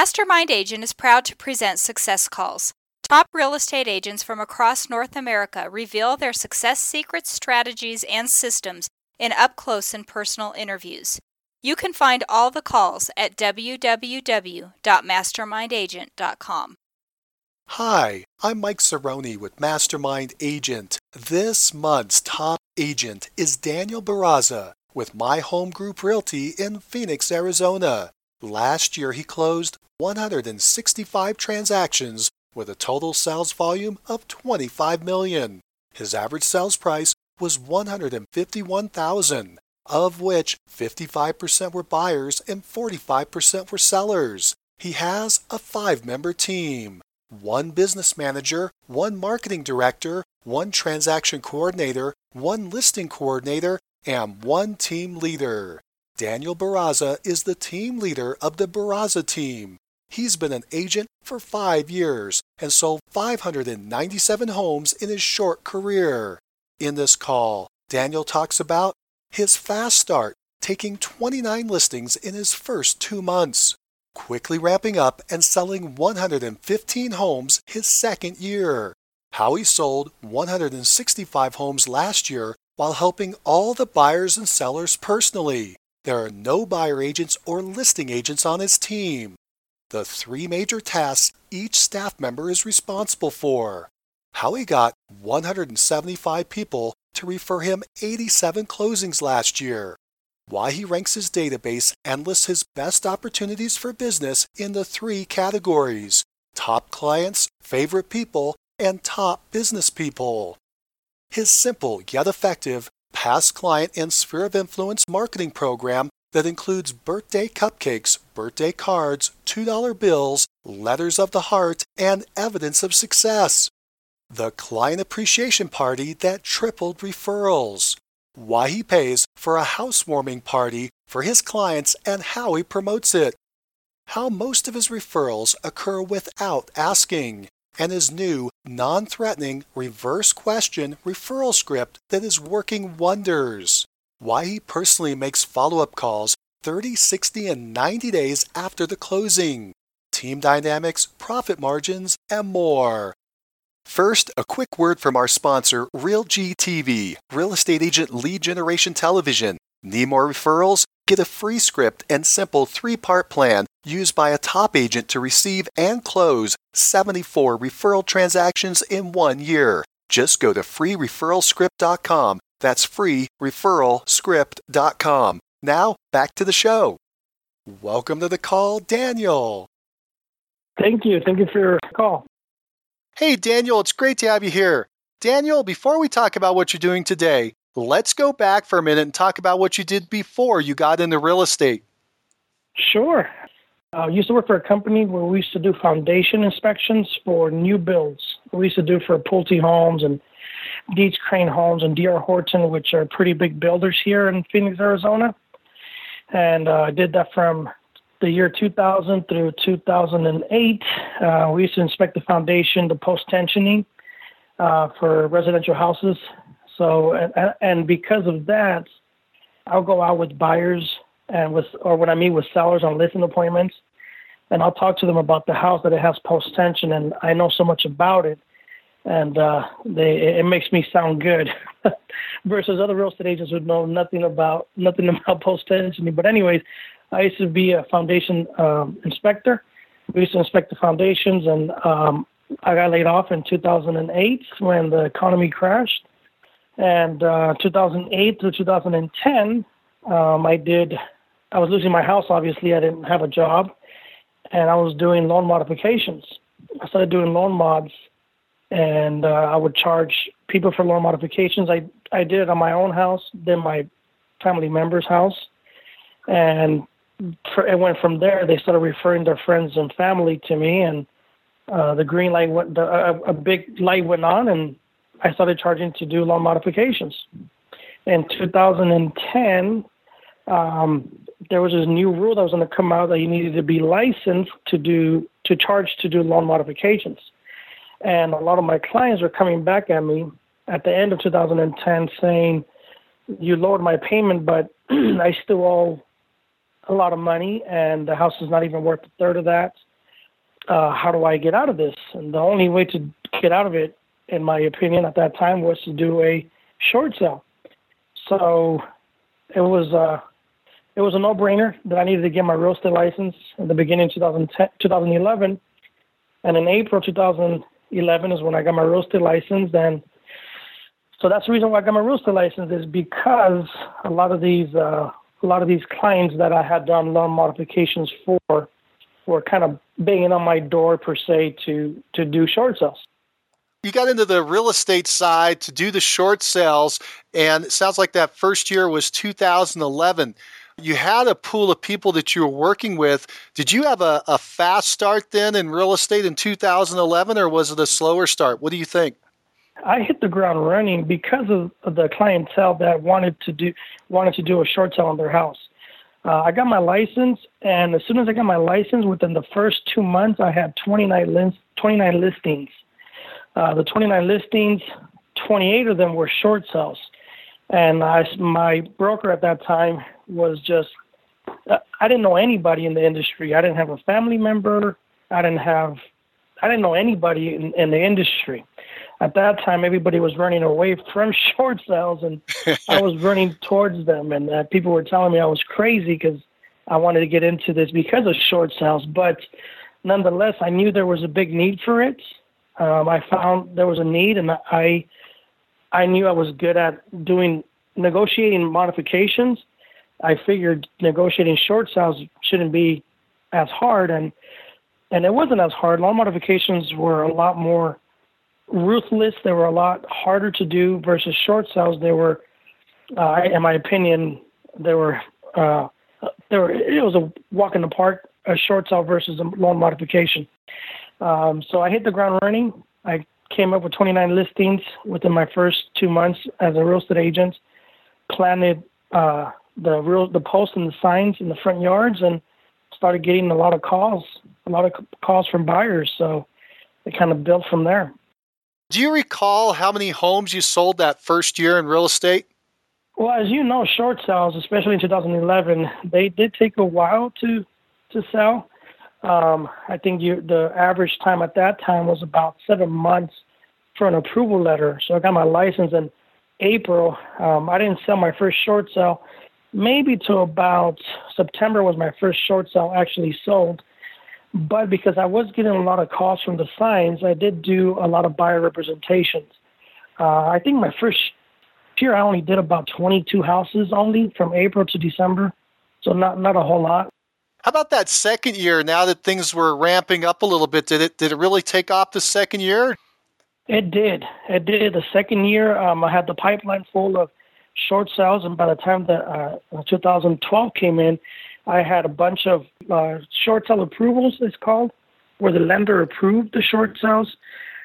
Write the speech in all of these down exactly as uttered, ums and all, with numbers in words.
Mastermind Agent is proud to present Success Calls. Top real estate agents from across North America reveal their success secrets, strategies, and systems in up-close and personal interviews. You can find all the calls at w w w dot mastermind agent dot com. Hi, I'm Mike Cerrone with Mastermind Agent. This month's top agent is Daniel Barraza with My Home Group Realty in Phoenix, Arizona. Last year, he closed one hundred sixty-five transactions with a total sales volume of twenty-five million dollars. His average sales price was one hundred fifty-one thousand dollars, of which fifty-five percent were buyers and forty-five percent were sellers. He has a five-member team. One business manager, one marketing director, one transaction coordinator, one listing coordinator, and one team leader. Daniel Barraza is the team leader of the Barraza team. He's been an agent for five years and sold five hundred ninety-seven homes in his short career. In this call, Daniel talks about his fast start, taking twenty-nine listings in his first two months. Quickly ramping up and selling one hundred fifteen homes his second year. How he sold one hundred sixty-five homes last year while helping all the buyers and sellers personally. There are no buyer agents or listing agents on his team. The three major tasks each staff member is responsible for. How he got one hundred seventy-five people to refer him eighty-seven closings last year. Why he ranks his database and lists his best opportunities for business in the three categories: top clients, favorite people, and top business people. His simple yet effective past client and sphere of influence marketing program that includes birthday cupcakes, birthday cards, two dollar bills, letters of the heart, and evidence of success. The client appreciation party that tripled referrals. Why he pays for a housewarming party for his clients and how he promotes it. How most of his referrals occur without asking. And his new, non-threatening, reverse question referral script that is working wonders. Why he personally makes follow-up calls thirty, sixty, and ninety days after the closing. Team dynamics, profit margins, and more. First, a quick word from our sponsor, Real G T V, Real Estate Agent Lead Generation Television. Need more referrals? Get a free script and simple three-part plan used by a top agent to receive and close seventy-four referral transactions in one year. Just go to free referral script dot com. That's free referral script dot com. Now, back to the show. Welcome to the call, Daniel. Thank you. Thank you for your call. Hey, Daniel, it's great to have you here. Daniel, before we talk about what you're doing today, let's go back for a minute and talk about what you did before you got into real estate. Sure. I uh, used to work for a company where we used to do foundation inspections for new builds. We used to do for Pulte Homes and Deeds Crane Homes and D R. Horton, which are pretty big builders here in Phoenix, Arizona. And I uh, did that from the year two thousand through two thousand eight, uh, we used to inspect the foundation, the post-tensioning uh, for residential houses. So, and, and because of that, I'll go out with buyers and with, or when I meet with sellers on listing appointments, and I'll talk to them about the house that it has post-tension, and I know so much about it, and uh, they, it makes me sound good versus other real estate agents who know nothing about nothing about post-tensioning. But anyways, I used to be a foundation um, inspector. We used to inspect the foundations, and um, I got laid off in two thousand eight when the economy crashed. And uh, two thousand eight to two thousand ten, um, I did. I was losing my house. Obviously, I didn't have a job, and I was doing loan modifications. I started doing loan mods, and uh, I would charge people for loan modifications. I I did it on my own house, then my family member's house, and it went from there. They started referring their friends and family to me, and uh, the green light went, the, a, a big light went on, and I started charging to do loan modifications. In two thousand ten, um, there was this new rule that was going to come out that you needed to be licensed to do, to charge to do loan modifications. And a lot of my clients were coming back at me at the end of two thousand ten saying, you lowered my payment, but I still owe a lot of money, and the house is not even worth a third of that. uh, how do I get out of this? And the only way to get out of it, in my opinion, at that time was to do a short sale. So it was uh, it was a no-brainer that I needed to get my real estate license in the beginning of twenty ten, twenty eleven. And in April two thousand eleven is when I got my real estate license. And so that's the reason why I got my real estate license, is because a lot of these uh, a lot of these clients that I had done loan modifications for were kind of banging on my door, per se, to to do short sales. You got into the real estate side to do the short sales, and it sounds like that first year was two thousand eleven. You had a pool of people that you were working with. Did you have a, a fast start then in real estate in two thousand eleven, or was it a slower start? What do you think? I hit the ground running because of the clientele that wanted to do wanted to do a short sale on their house. Uh, I got my license, and as soon as I got my license, within the first two months, I had twenty-nine, list, twenty-nine listings. Uh, the twenty-nine listings, twenty-eight of them were short sales. And I, my broker at that time was just, uh, I didn't know anybody in the industry. I didn't have a family member. I didn't have, I didn't know anybody in, in the industry. At that time, everybody was running away from short sales, and I was running towards them. And uh, people were telling me I was crazy because I wanted to get into this because of short sales. But nonetheless, I knew there was a big need for it. Um, I found there was a need, and I I knew I was good at doing negotiating modifications. I figured negotiating short sales shouldn't be as hard, and and it wasn't as hard. Loan modifications were a lot more ruthless. They were a lot harder to do versus short sales. They were, uh, in my opinion, they were uh, they were it was a walk in the park, a short sale versus a loan modification. Um, so I hit the ground running. I came up with twenty-nine listings within my first two months as a real estate agent, planted uh, the real, the posts and the signs in the front yards, and started getting a lot of calls, a lot of calls from buyers. So it kind of built from there. Do you recall how many homes you sold that first year in real estate? Well, as you know, short sales, especially in two thousand eleven, they did take a while to, to sell. Um, I think you, the average time at that time was about seven months for an approval letter. So I got my license in April. Um, I didn't sell my first short sale. Maybe to about September was my first short sale actually sold. But because I was getting a lot of calls from the signs, I did do a lot of buyer representations. Uh, I think my first year I only did about twenty-two houses only from April to December. So not, not a whole lot. How about that second year, now that things were ramping up a little bit? Did it did it really take off the second year? It did. It did. The second year, um, I had the pipeline full of short sales, and by the time that uh, two thousand twelve came in, I had a bunch of uh, short sale approvals, it's called, where the lender approved the short sales.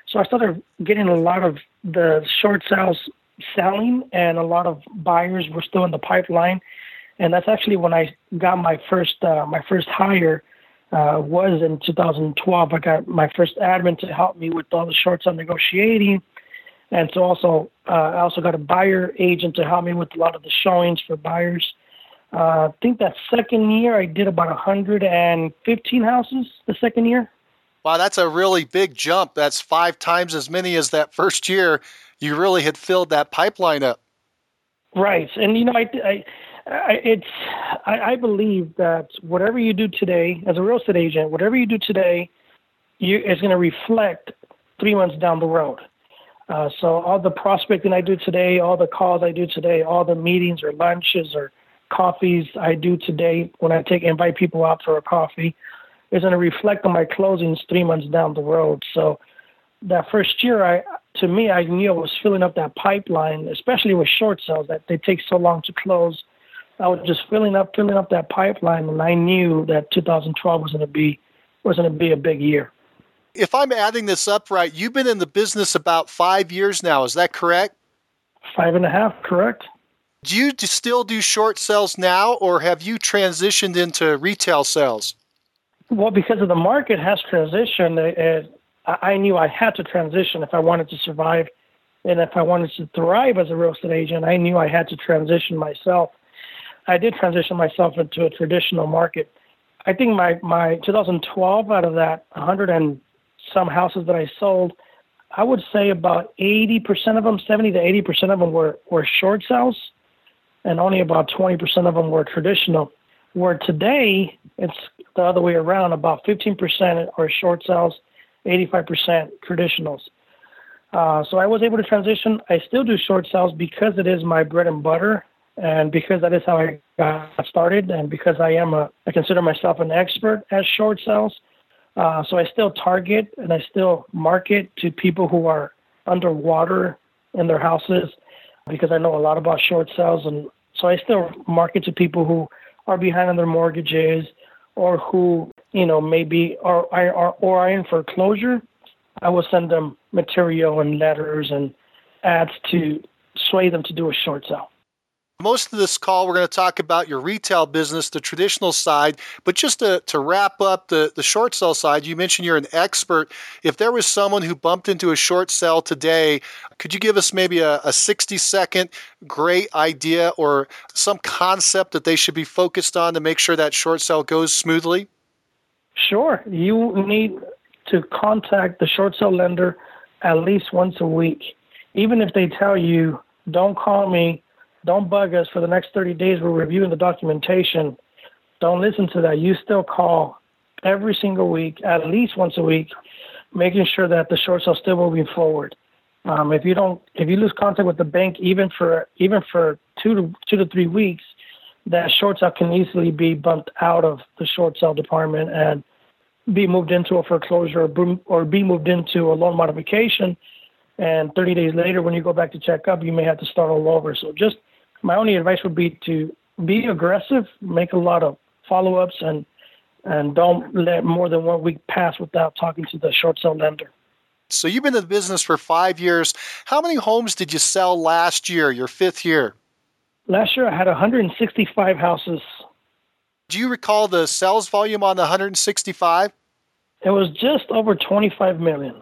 So I started getting a lot of the short sales selling, and a lot of buyers were still in the pipeline. And that's actually when I got my first uh, my first hire uh, was in two thousand twelve. I got my first admin to help me with all the shorts on negotiating, and so also uh, I also got a buyer agent to help me with a lot of the showings for buyers. Uh, I think that second year I did about one hundred fifteen houses. The second year. Wow, that's a really big jump. That's five times as many as that first year. You really had filled that pipeline up. Right, and you know I. I I, it's. I, I believe that whatever you do today as a real estate agent, whatever you do today, you, it's going to reflect three months down the road. Uh, so all the prospecting I do today, all the calls I do today, all the meetings or lunches or coffees I do today when I take invite people out for a coffee, is going to reflect on my closings three months down the road. So that first year, I to me, I knew I was filling up that pipeline, especially with short sales that they take so long to close. I was just filling up, filling up that pipeline, and I knew that two thousand twelve was going to be was going to be a big year. If I'm adding this up right, you've been in the business about five years now. Is that correct? Five and a half, correct. Do you still do short sales now, or have you transitioned into retail sales? Well, because of the market has transitioned, it, it, I knew I had to transition if I wanted to survive, and if I wanted to thrive as a real estate agent, I knew I had to transition myself. I did transition myself into a traditional market. I think my, my twenty twelve, out of that one hundred and some houses that I sold, I would say about eighty percent of them, seventy to eighty percent of them were, were short sales, and only about twenty percent of them were traditional. Where today, it's the other way around, about fifteen percent are short sales, eighty-five percent traditionals. Uh, so I was able to transition. I still do short sales because it is my bread and butter, and because that is how I got started, and because I am a, I consider myself an expert at short sales. Uh, so I still target and I still market to people who are underwater in their houses, because I know a lot about short sales. And so I still market to people who are behind on their mortgages, or who, you know, maybe are, are, or are in foreclosure. I will send them material and letters and ads to sway them to do a short sale. Most of this call, we're going to talk about your retail business, the traditional side, but just to, to wrap up the, the short sale side, you mentioned you're an expert. If there was someone who bumped into a short sale today, could you give us maybe a sixty-second great idea or some concept that they should be focused on to make sure that short sale goes smoothly? Sure. You need to contact the short sale lender at least once a week. Even if they tell you, don't call me, don't bug us for the next thirty days, we're reviewing the documentation, don't listen to that. You still call every single week, at least once a week, making sure that the short sale still moving forward. Um, if you don't, if you lose contact with the bank, even for even for two to two to three weeks, that short sale can easily be bumped out of the short sale department and be moved into a foreclosure, or be moved into a loan modification. And thirty days later, when you go back to check up, you may have to start all over. So just my only advice would be to be aggressive, make a lot of follow-ups, and and don't let more than one week pass without talking to the short sale lender. So you've been in the business for five years. How many homes did you sell last year, your fifth year? Last year, I had one hundred sixty-five houses. Do you recall the sales volume on the one hundred sixty-five? It was just over twenty-five million dollars.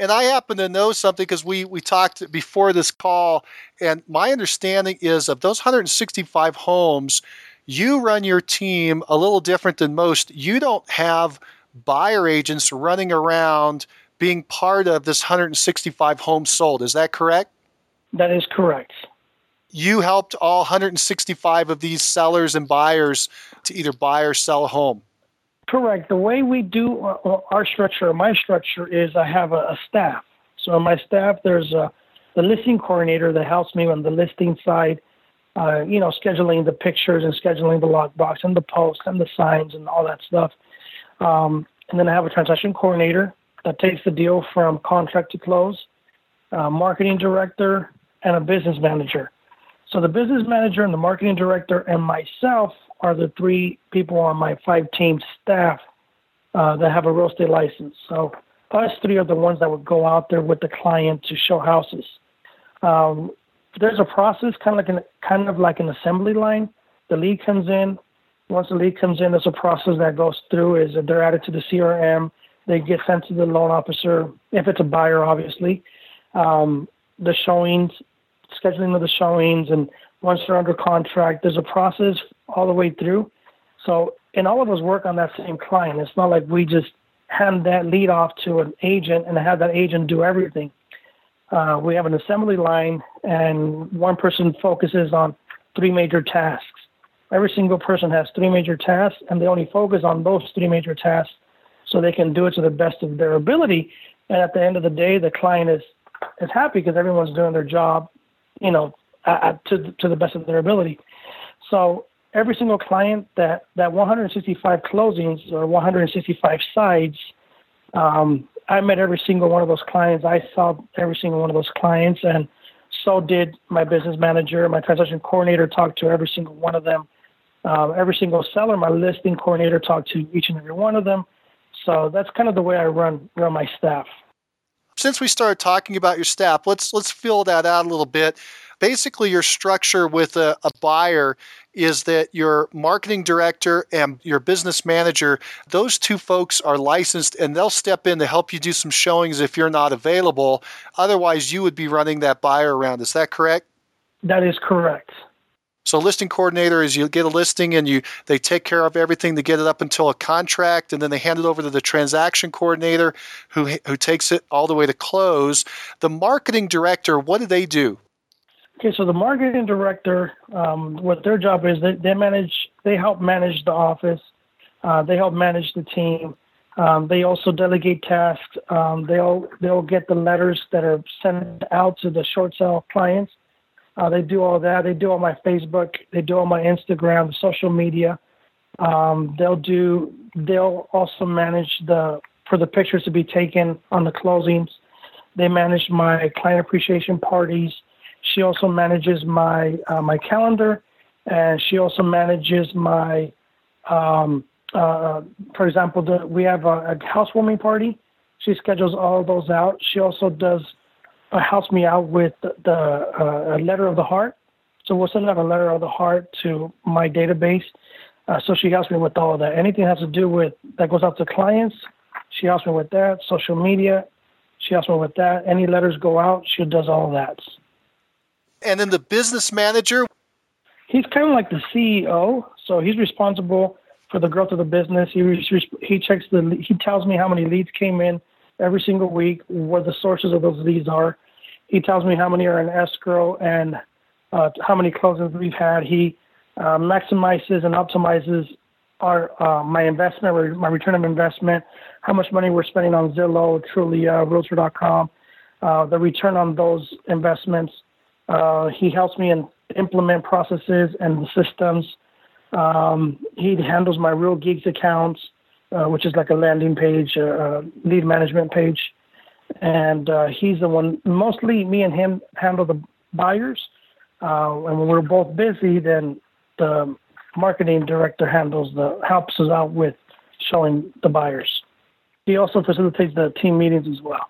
And I happen to know something because we, we talked before this call, and my understanding is of those one hundred sixty-five homes, you run your team a little different than most. You don't have buyer agents running around being part of this one hundred sixty-five homes sold. Is that correct? That is correct. You helped all one hundred sixty-five of these sellers and buyers to either buy or sell a home. Correct. The way we do our structure, my structure, is I have a, a staff. So on my staff, there's a, the listing coordinator that helps me on the listing side, uh, you know, scheduling the pictures and scheduling the lockbox and the posts and the signs and all that stuff. Um, and then I have a transaction coordinator that takes the deal from contract to close, a marketing director, and a business manager. So the business manager and the marketing director and myself are the three people on my five-team staff uh, that have a real estate license. So us three are the ones that would go out there with the client to show houses. Um, there's a process, kind of like an kind of like an assembly line. The lead comes in. Once the lead comes in, there's a process that goes through. Is that they're added to the C R M. They get sent to the loan officer, if it's a buyer, obviously. Um, the showings, scheduling of the showings, and once they're under contract, there's a process all the way through. So, and all of us work on that same client. It's not like we just hand that lead off to an agent and have that agent do everything. Uh, we have an assembly line, and one person focuses on three major tasks. Every single person has three major tasks, and they only focus on those three major tasks so they can do it to the best of their ability. And at the end of the day, the client is, is happy because everyone's doing their job, you know, uh, to to the best of their ability. So every single client that, that one hundred sixty-five closings or one hundred sixty-five sides, um, I met every single one of those clients. I saw every single one of those clients, and so did my business manager. My transaction coordinator talked to every single one of them. Uh, every single seller, my listing coordinator talked to each and every one of them. So that's kind of the way I run run my staff. Since we started talking about your staff, let's let's fill that out a little bit. Basically, your structure with a, a buyer is that your marketing director and your business manager, those two folks are licensed, and they'll step in to help you do some showings if you're not available. Otherwise, you would be running that buyer around. Is that correct? That is correct. So a listing coordinator is you get a listing and you they take care of everything to get it up until a contract, and then they hand it over to the transaction coordinator who who takes it all the way to close. The marketing director, what do they do? Okay, so the marketing director, um, what their job is, they, they manage, they help manage the office. Uh, they help manage the team. Um, they also delegate tasks. Um, they'll they'll get the letters that are sent out to the short sale clients. Uh, they do all that. They do all my Facebook. They do all my Instagram, social media. Um, they'll do. They'll also manage the for the pictures to be taken on the closings. They manage my client appreciation parties. She also manages my uh, my calendar, and she also manages my. Um, Uh, for example, the, we have a, a housewarming party. She schedules all those out. She also does a house me out with the, the uh, a letter of the heart. So we'll send out a letter of the heart to my database. Uh, so she helps me with all of that. Anything that has to do with that goes out to clients, she helps me with that. Social media, she helps me with that. Any letters go out, she does all of that. And then the business manager? He's kind of like the C E O. So he's responsible for the growth of the business. He he checks the he tells me how many leads came in every single week, what the sources of those leads are. He tells me how many are in escrow and uh, how many closings we've had. He uh, maximizes and optimizes our uh, my investment, my return on investment, how much money we're spending on Zillow, Trulia, Realtor dot com, uh, the return on those investments. Uh, he helps me in implement processes and the systems. Um, he handles my Real Geeks accounts, uh, which is like a landing page, uh, lead management page. And uh, he's the one, mostly me and him handle the buyers. Uh, and when we're both busy, then the marketing director handles the, helps us out with showing the buyers. He also facilitates the team meetings as well.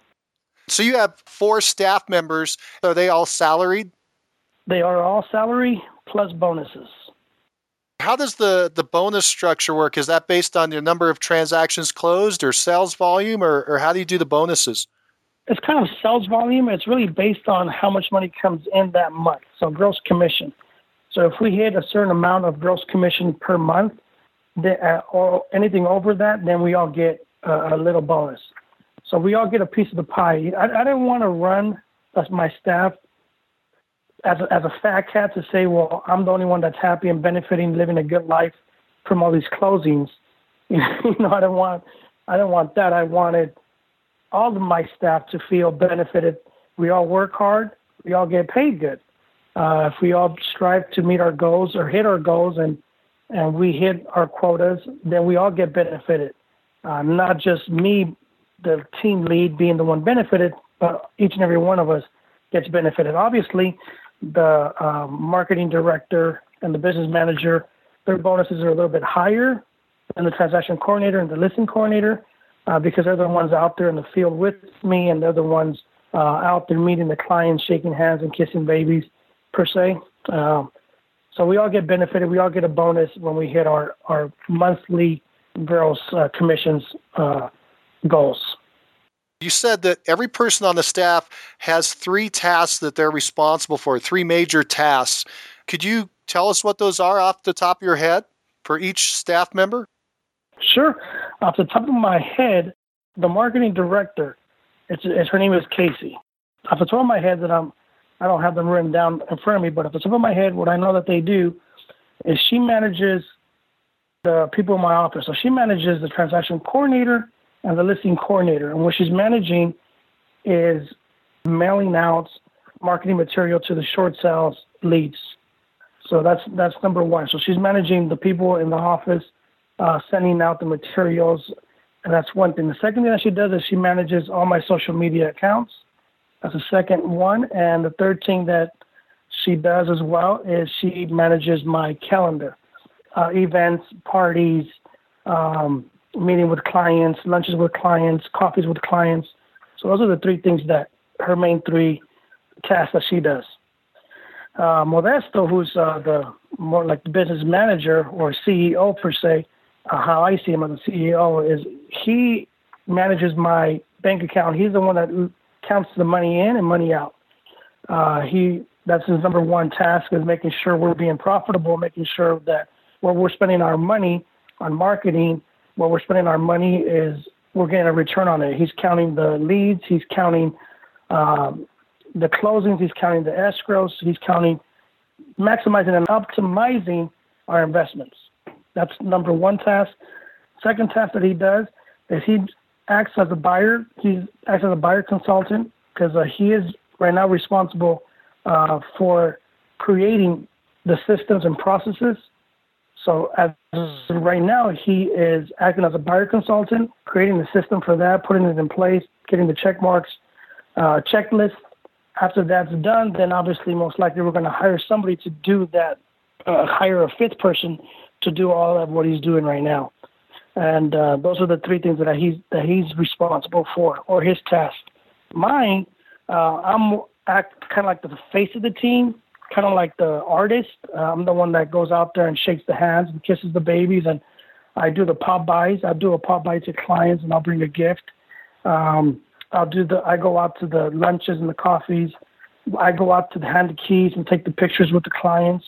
So you have four staff members. Are they all salaried? They are all salary plus bonuses. How does the, the bonus structure work? Is that based on your number of transactions closed or sales volume, or, or how do you do the bonuses? It's kind of sales volume. It's really based on how much money comes in that month, so gross commission. So if we hit a certain amount of gross commission per month or anything over that, then we all get a, a little bonus. So we all get a piece of the pie. I, I didn't want to run as my staff As a, as a fat cat to say, well, I'm the only one that's happy and benefiting, living a good life from all these closings. You know, I don't want, I don't want that. I wanted all of my staff to feel benefited. We all work hard. We all get paid good. Uh, if we all strive to meet our goals or hit our goals, and and we hit our quotas, then we all get benefited. Uh, not just me, the team lead, being the one benefited, but each and every one of us gets benefited. Obviously, the uh, marketing director and the business manager, their bonuses are a little bit higher than the transaction coordinator and the listing coordinator uh, because they're the ones out there in the field with me, and they're the ones uh, out there meeting the clients, shaking hands and kissing babies, per se. Uh, so we all get benefited. We all get a bonus when we hit our, our monthly gross uh, commissions uh, goals. You said that every person on the staff has three tasks that they're responsible for, three major tasks. Could you tell us what those are off the top of your head for each staff member? Sure. Off the top of my head, the marketing director, it's, it's her name is Casey. Off the top of my head, that I'm, I don't have them written down in front of me, but off the top of my head, what I know that they do is she manages the people in my office. So she manages the transaction coordinator and the listing coordinator. And what she's managing is mailing out marketing material to the short sales leads. So that's that's number one. So she's managing the people in the office, uh, sending out the materials, and that's one thing. The second thing that she does is she manages all my social media accounts. That's the second one. And the third thing that she does as well is she manages my calendar, uh, events, parties, um, meeting with clients, lunches with clients, coffees with clients. So those are the three things that her main three tasks that she does. Uh, Modesto, who's uh, the more like the business manager or C E O per se, uh, how I see him as a C E O is he manages my bank account. He's the one that counts the money in and money out. Uh, he That's his number one task, is making sure we're being profitable, making sure that where we're spending our money on marketing, where we're spending our money is we're getting a return on it. He's counting the leads. He's counting um, the closings. He's counting the escrows. He's counting maximizing and optimizing our investments. That's number one task. Second task that he does is he acts as a buyer. He acts as a buyer consultant, because uh, he is right now responsible uh, for creating the systems and processes. So as right now, he is acting as a buyer consultant, creating the system for that, putting it in place, getting the check marks, uh, checklist. After that's done, then obviously most likely we're going to hire somebody to do that, uh, hire a fifth person to do all of what he's doing right now. And uh, those are the three things that he's, that he's responsible for, or his task. Mine, uh, I'm act kind of like the face of the team, kind of like the artist. Uh, I'm the one that goes out there and shakes the hands and kisses the babies, and I do the pop buys. I do a pop buy to clients, and I'll bring a gift. Um, I'll do the. I go out to the lunches and the coffees. I go out to the hand the keys and take the pictures with the clients.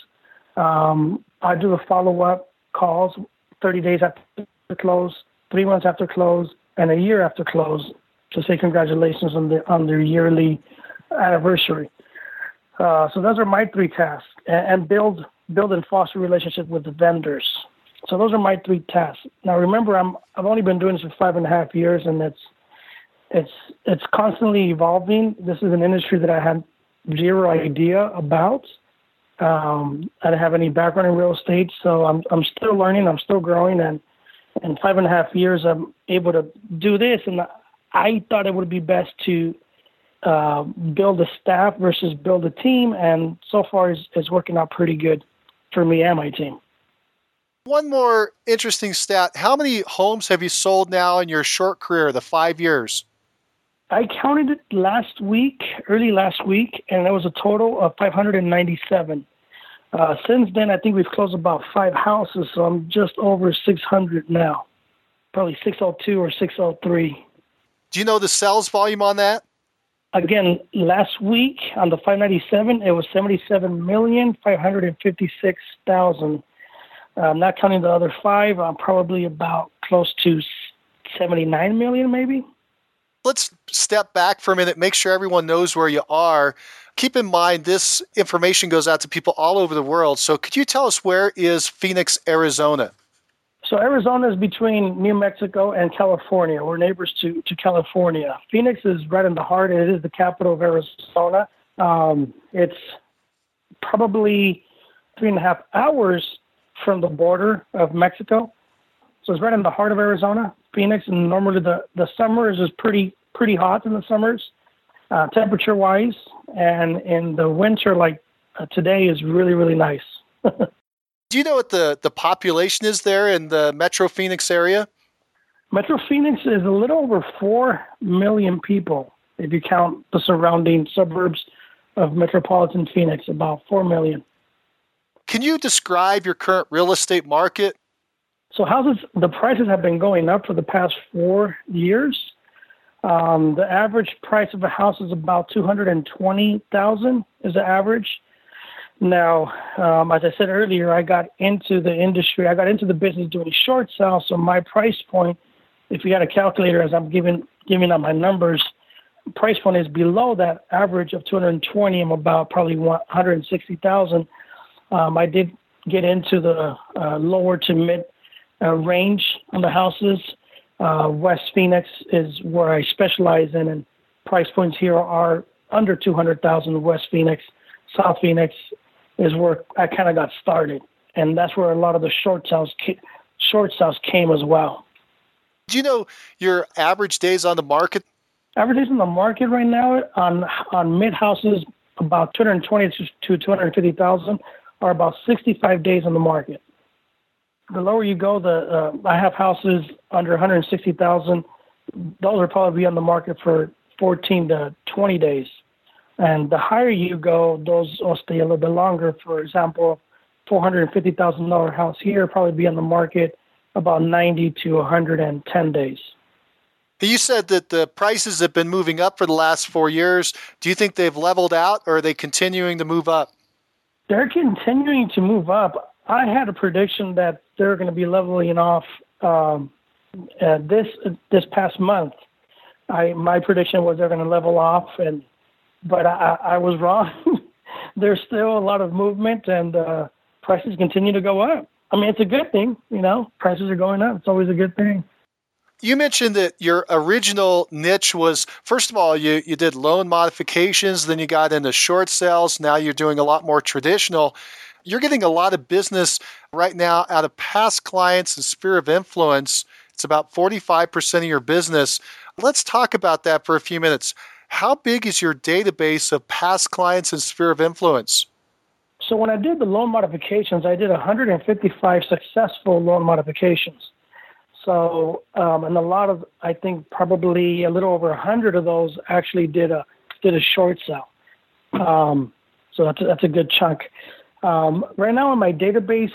Um, I do the follow up calls thirty days after close, three months after close, and a year after close, to say congratulations on the on their yearly anniversary. Uh, so those are my three tasks, and, and build build and foster relationship with the vendors. So those are my three tasks. Now remember, I'm I've only been doing this for five and a half years, and it's it's it's constantly evolving. This is an industry that I had zero idea about. Um, I didn't have any background in real estate, so I'm I'm still learning. I'm still growing, and in five and a half years, I'm able to do this. And I thought it would be best to Uh, build a staff versus build a team, and so far it's, it's working out pretty good for me and my team. One more interesting stat. How many homes have you sold now in your short career, the five years? I counted it last week, early last week, and it was a total of five hundred ninety-seven. Uh, since then, I think we've closed about five houses, so I'm just over six hundred now, probably six oh two or six oh three. Do you know the sales volume on that? Again, last week on the five ninety-seven, it was seventy-seven million, five hundred fifty-six thousand. Uh, not counting the other five, I'm probably about close to seventy-nine million maybe. Let's step back for a minute, make sure everyone knows where you are. Keep in mind, this information goes out to people all over the world. So could you tell us, where is Phoenix, Arizona? So Arizona is between New Mexico and California. We're neighbors to, to California. Phoenix is right in the heart. It is the capital of Arizona. Um, it's probably three and a half hours from the border of Mexico. So it's right in the heart of Arizona, Phoenix. And normally the, the summers is pretty pretty hot in the summers, uh, temperature-wise. And in the winter, like uh, today, is really, really nice. Do you know what the, the population is there in the Metro Phoenix area? Metro Phoenix is a little over four million people, if you count the surrounding suburbs of metropolitan Phoenix, about four million. Can you describe your current real estate market? So houses, the prices have been going up for the past four years. Um, the average price of a house is about two hundred twenty thousand dollars is the average. Now, um, as I said earlier, I got into the industry. I got into the business doing short sales. So my price point, if you got a calculator, as I'm giving giving out my numbers, price point is below that average of two hundred twenty. I'm about probably one hundred sixty thousand. Um, I did get into the uh, lower to mid uh, range on the houses. Uh, West Phoenix is where I specialize in, and price points here are under two hundred thousand. West Phoenix, South Phoenix is where I kind of got started, and that's where a lot of the short sales, short sales came as well. Do you know your average days on the market? Average days on the market right now on on mid houses, about two hundred twenty to two hundred fifty thousand, are about sixty five days on the market. The lower you go, the uh, I have houses under one hundred sixty thousand. Those are probably on the market for fourteen to twenty days. And the higher you go, those will stay a little bit longer. For example, four hundred fifty thousand dollars house here probably be on the market about ninety to one hundred ten days. You said that the prices have been moving up for the last four years. Do you think they've leveled out, or are they continuing to move up? They're continuing to move up. I had a prediction that they're going to be leveling off um, uh, this uh, this past month. I my prediction was they're going to level off, and but I, I was wrong. There's still a lot of movement, and uh, prices continue to go up. I mean, it's a good thing, you know. Prices are going up. It's always a good thing. You mentioned that your original niche was, first of all, you, you did loan modifications, then you got into short sales. Now you're doing a lot more traditional. You're getting a lot of business right now out of past clients and sphere of influence. It's about forty-five percent of your business. Let's talk about that for a few minutes. How big is your database of past clients and sphere of influence? So when I did the loan modifications, I did one hundred fifty-five successful loan modifications. So, um, and a lot of, I think probably a little over one hundred of those actually did a did a short sale. Um, so that's a, that's a good chunk. Um, right now in my database,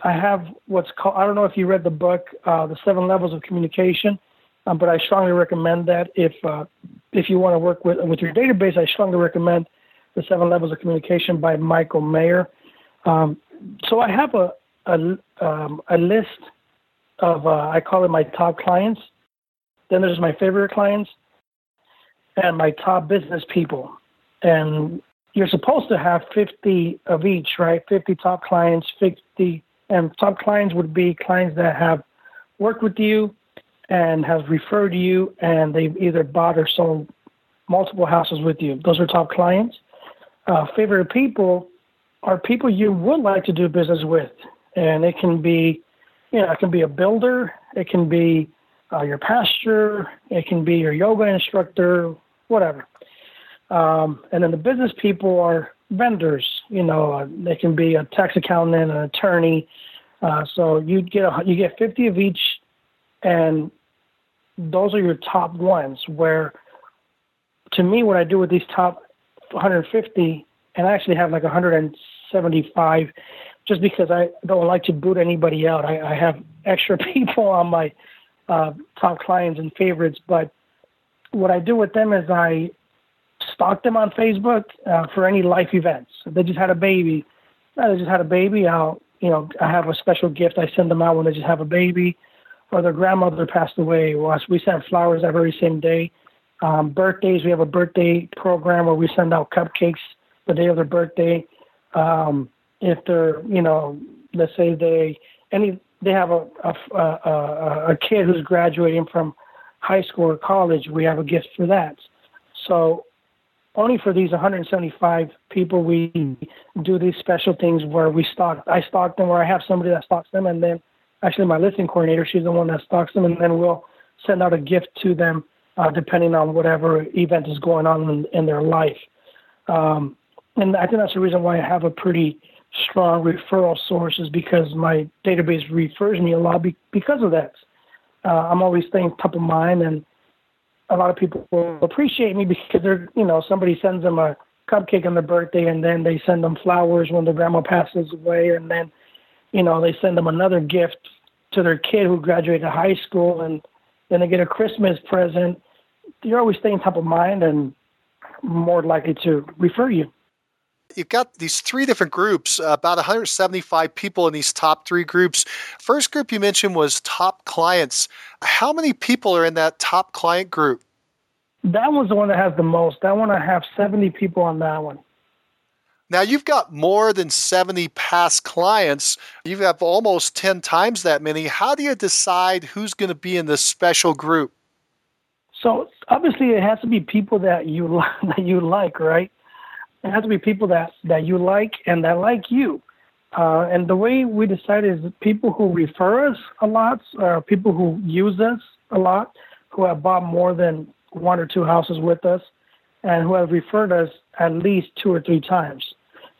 I have what's called, I don't know if you read the book, uh, The Seven Levels of Communication, um, but I strongly recommend that if uh, if you want to work with with your database. I strongly recommend The Seven Levels of Communication by Michael Mayer. Um, so I have a a, um, a list of, uh, I call it my top clients. Then there's my favorite clients and my top business people. And you're supposed to have fifty of each, right? fifty top clients, fifty, and top clients would be clients that have worked with you and have referred you, and they've either bought or sold multiple houses with you. Those are top clients. Uh, favorite people are people you would like to do business with. And it can be, You know, it can be a builder, it can be uh, your pastor, it can be your yoga instructor, whatever. Um, and then the business people are vendors. You know, uh, they can be a tax accountant, an attorney. Uh, so you get a, you get fifty of each, and those are your top ones. Where, to me, what I do with these top one hundred fifty, and I actually have like one hundred seventy-five. Just because I don't like to boot anybody out. I, I have extra people on my uh, top clients and favorites, but what I do with them is I stalk them on Facebook uh, for any life events. If they just had a baby. If they just had a baby, I'll, you know, I have a special gift I send them out when they just have a baby, or their grandmother passed away. Well, we send flowers that very same day. Um, birthdays, we have a birthday program where we send out cupcakes the day of their birthday. Um, If they're, you know, let's say they any they have a a, a a kid who's graduating from high school or college, we have a gift for that. So only for these one hundred seventy-five people, we do these special things where we stock. I stock them, or I have somebody that stocks them, and then actually my listing coordinator, she's the one that stocks them, and then we'll send out a gift to them uh, depending on whatever event is going on in, in their life. Um, and I think that's the reason why I have a pretty strong referral sources, because my database refers me a lot be- because of that. Uh, I'm always staying top of mind, and a lot of people will appreciate me because they're, you know, somebody sends them a cupcake on their birthday, and then they send them flowers when their grandma passes away, and then, you know, they send them another gift to their kid who graduated high school, and then they get a Christmas present. You're always staying top of mind and more likely to refer you. You've got these three different groups, about one hundred seventy-five people in these top three groups. First group you mentioned was top clients. How many people are in that top client group? That one's the one that has the most. That one, I have seventy people on that one. Now, you've got more than seventy past clients. You have almost ten times that many. How do you decide who's going to be in this special group? So, obviously, it has to be people that you, that you like, right? It has to be people that, that you like and that like you. Uh, and the way we decide is people who refer us a lot, or people who use us a lot, who have bought more than one or two houses with us, and who have referred us at least two or three times.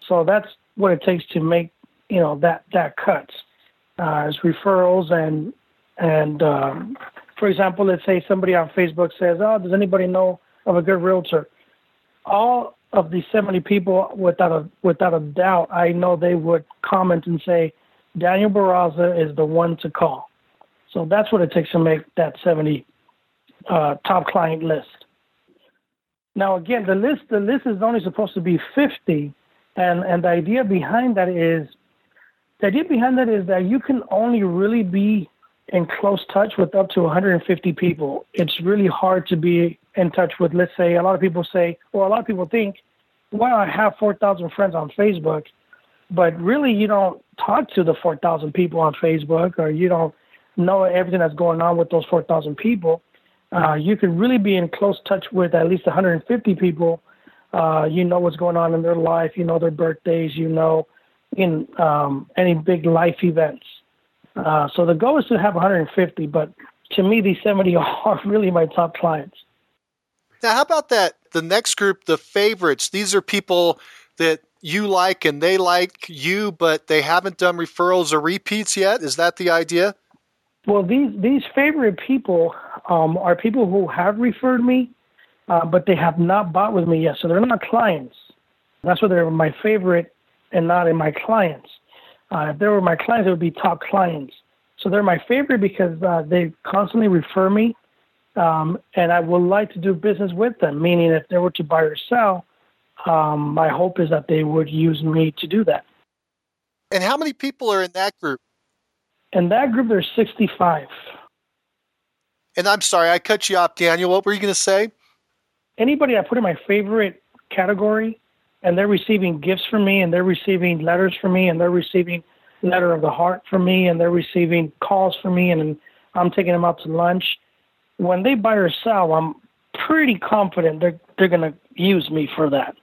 So that's what it takes to make, you know, that, that cut. Uh, is referrals and, and um, for example, let's say somebody on Facebook says, oh, does anybody know of a good realtor? All of the seventy people, without a without a doubt, I know they would comment and say, Daniel Barraza is the one to call. So that's what it takes to make that seventy uh, top client list. Now, again, the list the list is only supposed to be fifty, and, and the idea behind that is the idea behind that is that you can only really be in close touch with up to one hundred fifty people. It's really hard to be in touch with, let's say, a lot of people say, or a lot of people think, well, I have four thousand friends on Facebook, but really you don't talk to the four thousand people on Facebook, or you don't know everything that's going on with those four thousand people. Uh, you can really be in close touch with at least one hundred fifty people. Uh, you know what's going on in their life. You know their birthdays. You know in um, any big life events. Uh, so the goal is to have one hundred fifty, but to me, these seventy are really my top clients. Now, how about that? The next group, the favorites, these are people that you like and they like you, but they haven't done referrals or repeats yet. Is that the idea? Well, these, these favorite people um, are people who have referred me, uh, but they have not bought with me yet. So they're not clients. That's why they're my favorite and not in my clients. Uh, if they were my clients, it would be top clients. So they're my favorite because uh, they constantly refer me, um, and I would like to do business with them, meaning if they were to buy or sell, um, my hope is that they would use me to do that. And how many people are in that group? In that group, there's sixty-five. And I'm sorry, I cut you off, Daniel. What were you going to say? Anybody I put in my favorite category, and they're receiving gifts from me, and they're receiving letters from me, and they're receiving letter of the heart from me, and they're receiving calls from me, and I'm taking them out to lunch. When they buy or sell, I'm pretty confident they're, they're going to use me for that.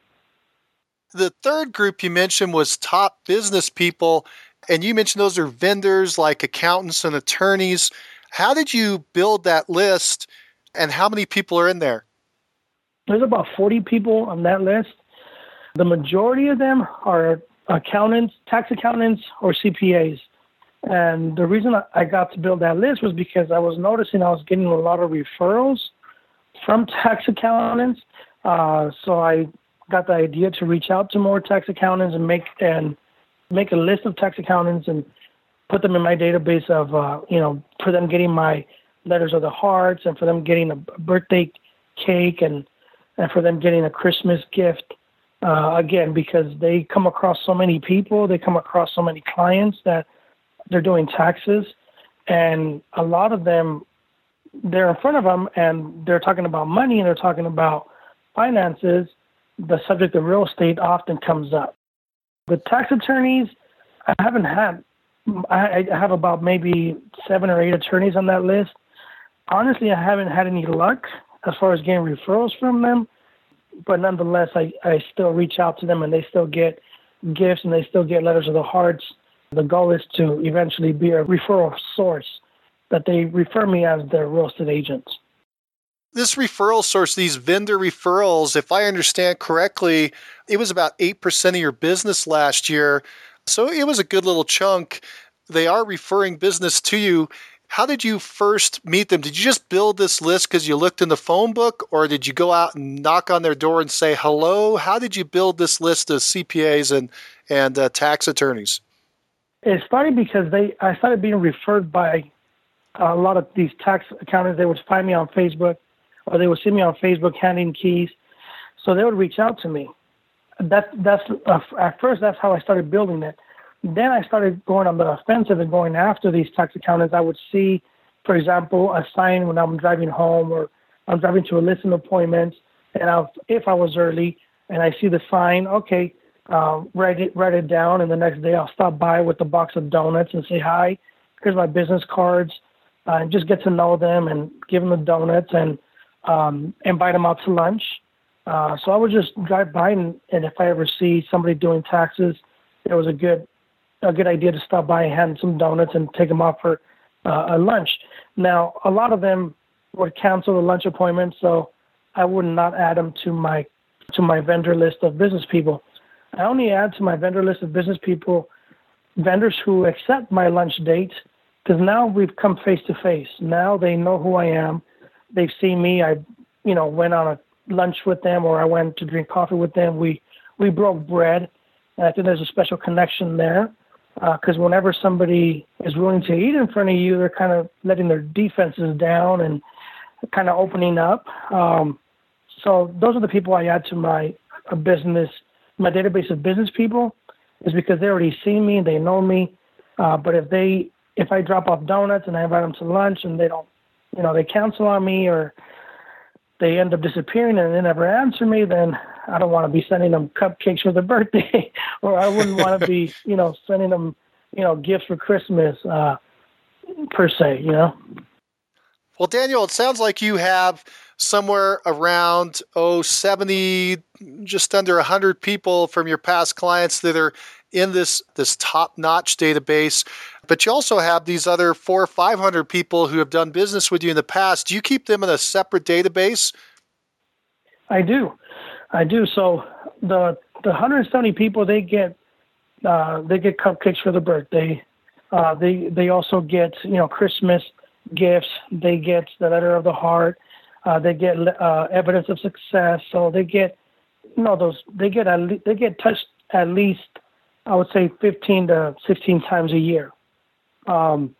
The third group you mentioned was top business people, and you mentioned those are vendors like accountants and attorneys. How did you build that list, and how many people are in there? There's about forty people on that list. The majority of them are accountants, tax accountants, or C P As. And the reason I got to build that list was because I was noticing I was getting a lot of referrals from tax accountants. Uh, so I got the idea to reach out to more tax accountants and make and make a list of tax accountants and put them in my database of, uh, you know, for them getting my letters of the hearts and for them getting a birthday cake and, and for them getting a Christmas gift. Uh, again, because they come across so many people, they come across so many clients that they're doing taxes. And a lot of them, they're in front of them and they're talking about money and they're talking about finances. The subject of real estate often comes up. The tax attorneys, I haven't had, I have about maybe seven or eight attorneys on that list. Honestly, I haven't had any luck as far as getting referrals from them. But nonetheless, I, I still reach out to them and they still get gifts and they still get letters of the hearts. The goal is to eventually be a referral source that they refer me as their real estate agents. This referral source, these vendor referrals, if I understand correctly, it was about eight percent of your business last year. So it was a good little chunk. They are referring business to you. How did you first meet them? Did you just build this list because you looked in the phone book, or did you go out and knock on their door and say hello? How did you build this list of C P As and, and uh, tax attorneys? It started because they. I started being referred by a lot of these tax accountants. They would find me on Facebook, or they would see me on Facebook handing keys. So they would reach out to me. That, that's uh, at first, that's how I started building it. Then I started going on the offensive and going after these tax accountants. I would see, for example, a sign when I'm driving home or I'm driving to a listing appointment, and I'll, if I was early and I see the sign, okay, uh, write it write it down, and the next day I'll stop by with a box of donuts and say, hi, here's my business cards, uh, and just get to know them and give them the donuts and um, invite them out to lunch. Uh, so I would just drive by, and, and if I ever see somebody doing taxes, there was a good a good idea to stop by and hand some donuts and take them off for uh, a lunch. Now, a lot of them would cancel the lunch appointment, so I would not add them to my to my vendor list of business people. I only add to my vendor list of business people vendors who accept my lunch date, because now we've come face-to-face. Now they know who I am. They've seen me. I you know, went on a lunch with them, or I went to drink coffee with them. We, we broke bread, and I think there's a special connection there. Because uh, whenever somebody is willing to eat in front of you, they're kind of letting their defenses down and kind of opening up. Um, so those are the people I add to my uh, business, my database of business people, is because they already see me, they know me. Uh, but if they, if I drop off donuts and I invite them to lunch and they don't, you know, they cancel on me or they end up disappearing and they never answer me, then I don't want to be sending them cupcakes for their birthday, or I wouldn't want to be, you know, sending them, you know, gifts for Christmas, uh, per se, you know? Well, Daniel, it sounds like you have somewhere around, oh, seventy, just under one hundred people from your past clients that are in this, this top-notch database. But you also have these other four or five hundred people who have done business with you in the past. Do you keep them in a separate database? I do. I do. So the the one hundred seventy people, they get uh, they get cupcakes for the birthday. Uh, they they also get, you know, Christmas gifts. They get the letter of the heart. Uh, they get uh, evidence of success. So they get, you know, those they get at le- they get touched at least, I would say, fifteen to sixteen times a year. Um,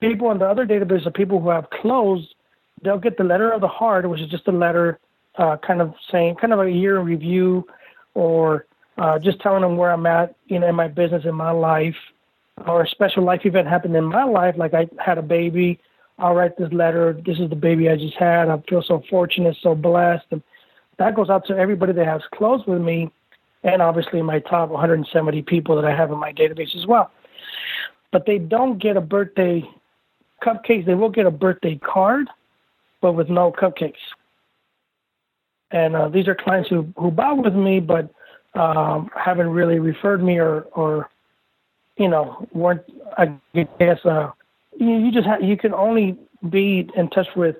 people in the other database are people who have closed. They'll get the letter of the heart, which is just a letter uh, kind of saying, kind of a year in review, or uh, just telling them where I'm at, you know, in my business, in my life, or a special life event happened in my life. Like I had a baby. I'll write this letter. This is the baby I just had. I feel so fortunate, so blessed. And that goes out to everybody that has closed with me. And obviously my top one hundred seventy people that I have in my database as well. But they don't get a birthday cupcakes. They will get a birthday card, but with no cupcakes. And uh, these are clients who, who bought with me, but um, haven't really referred me, or, or you know, weren't, I guess, uh, you, you just ha- you can only be in touch with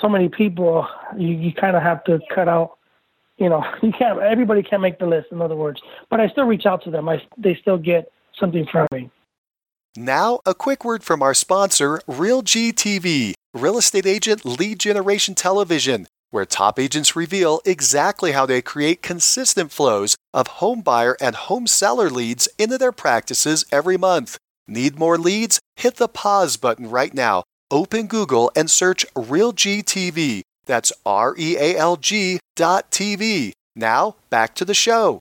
so many people. You, you kind of have to cut out, you know, you can't, everybody can't make the list, in other words. But I still reach out to them. I, they still get something from me. Now, a quick word from our sponsor, Real G T V, Real Estate Agent Lead Generation Television, where top agents reveal exactly how they create consistent flows of home buyer and home seller leads into their practices every month. Need more leads? Hit the pause button right now. Open Google and search Real G T V. That's R E A L G dot T V. Now, back to the show.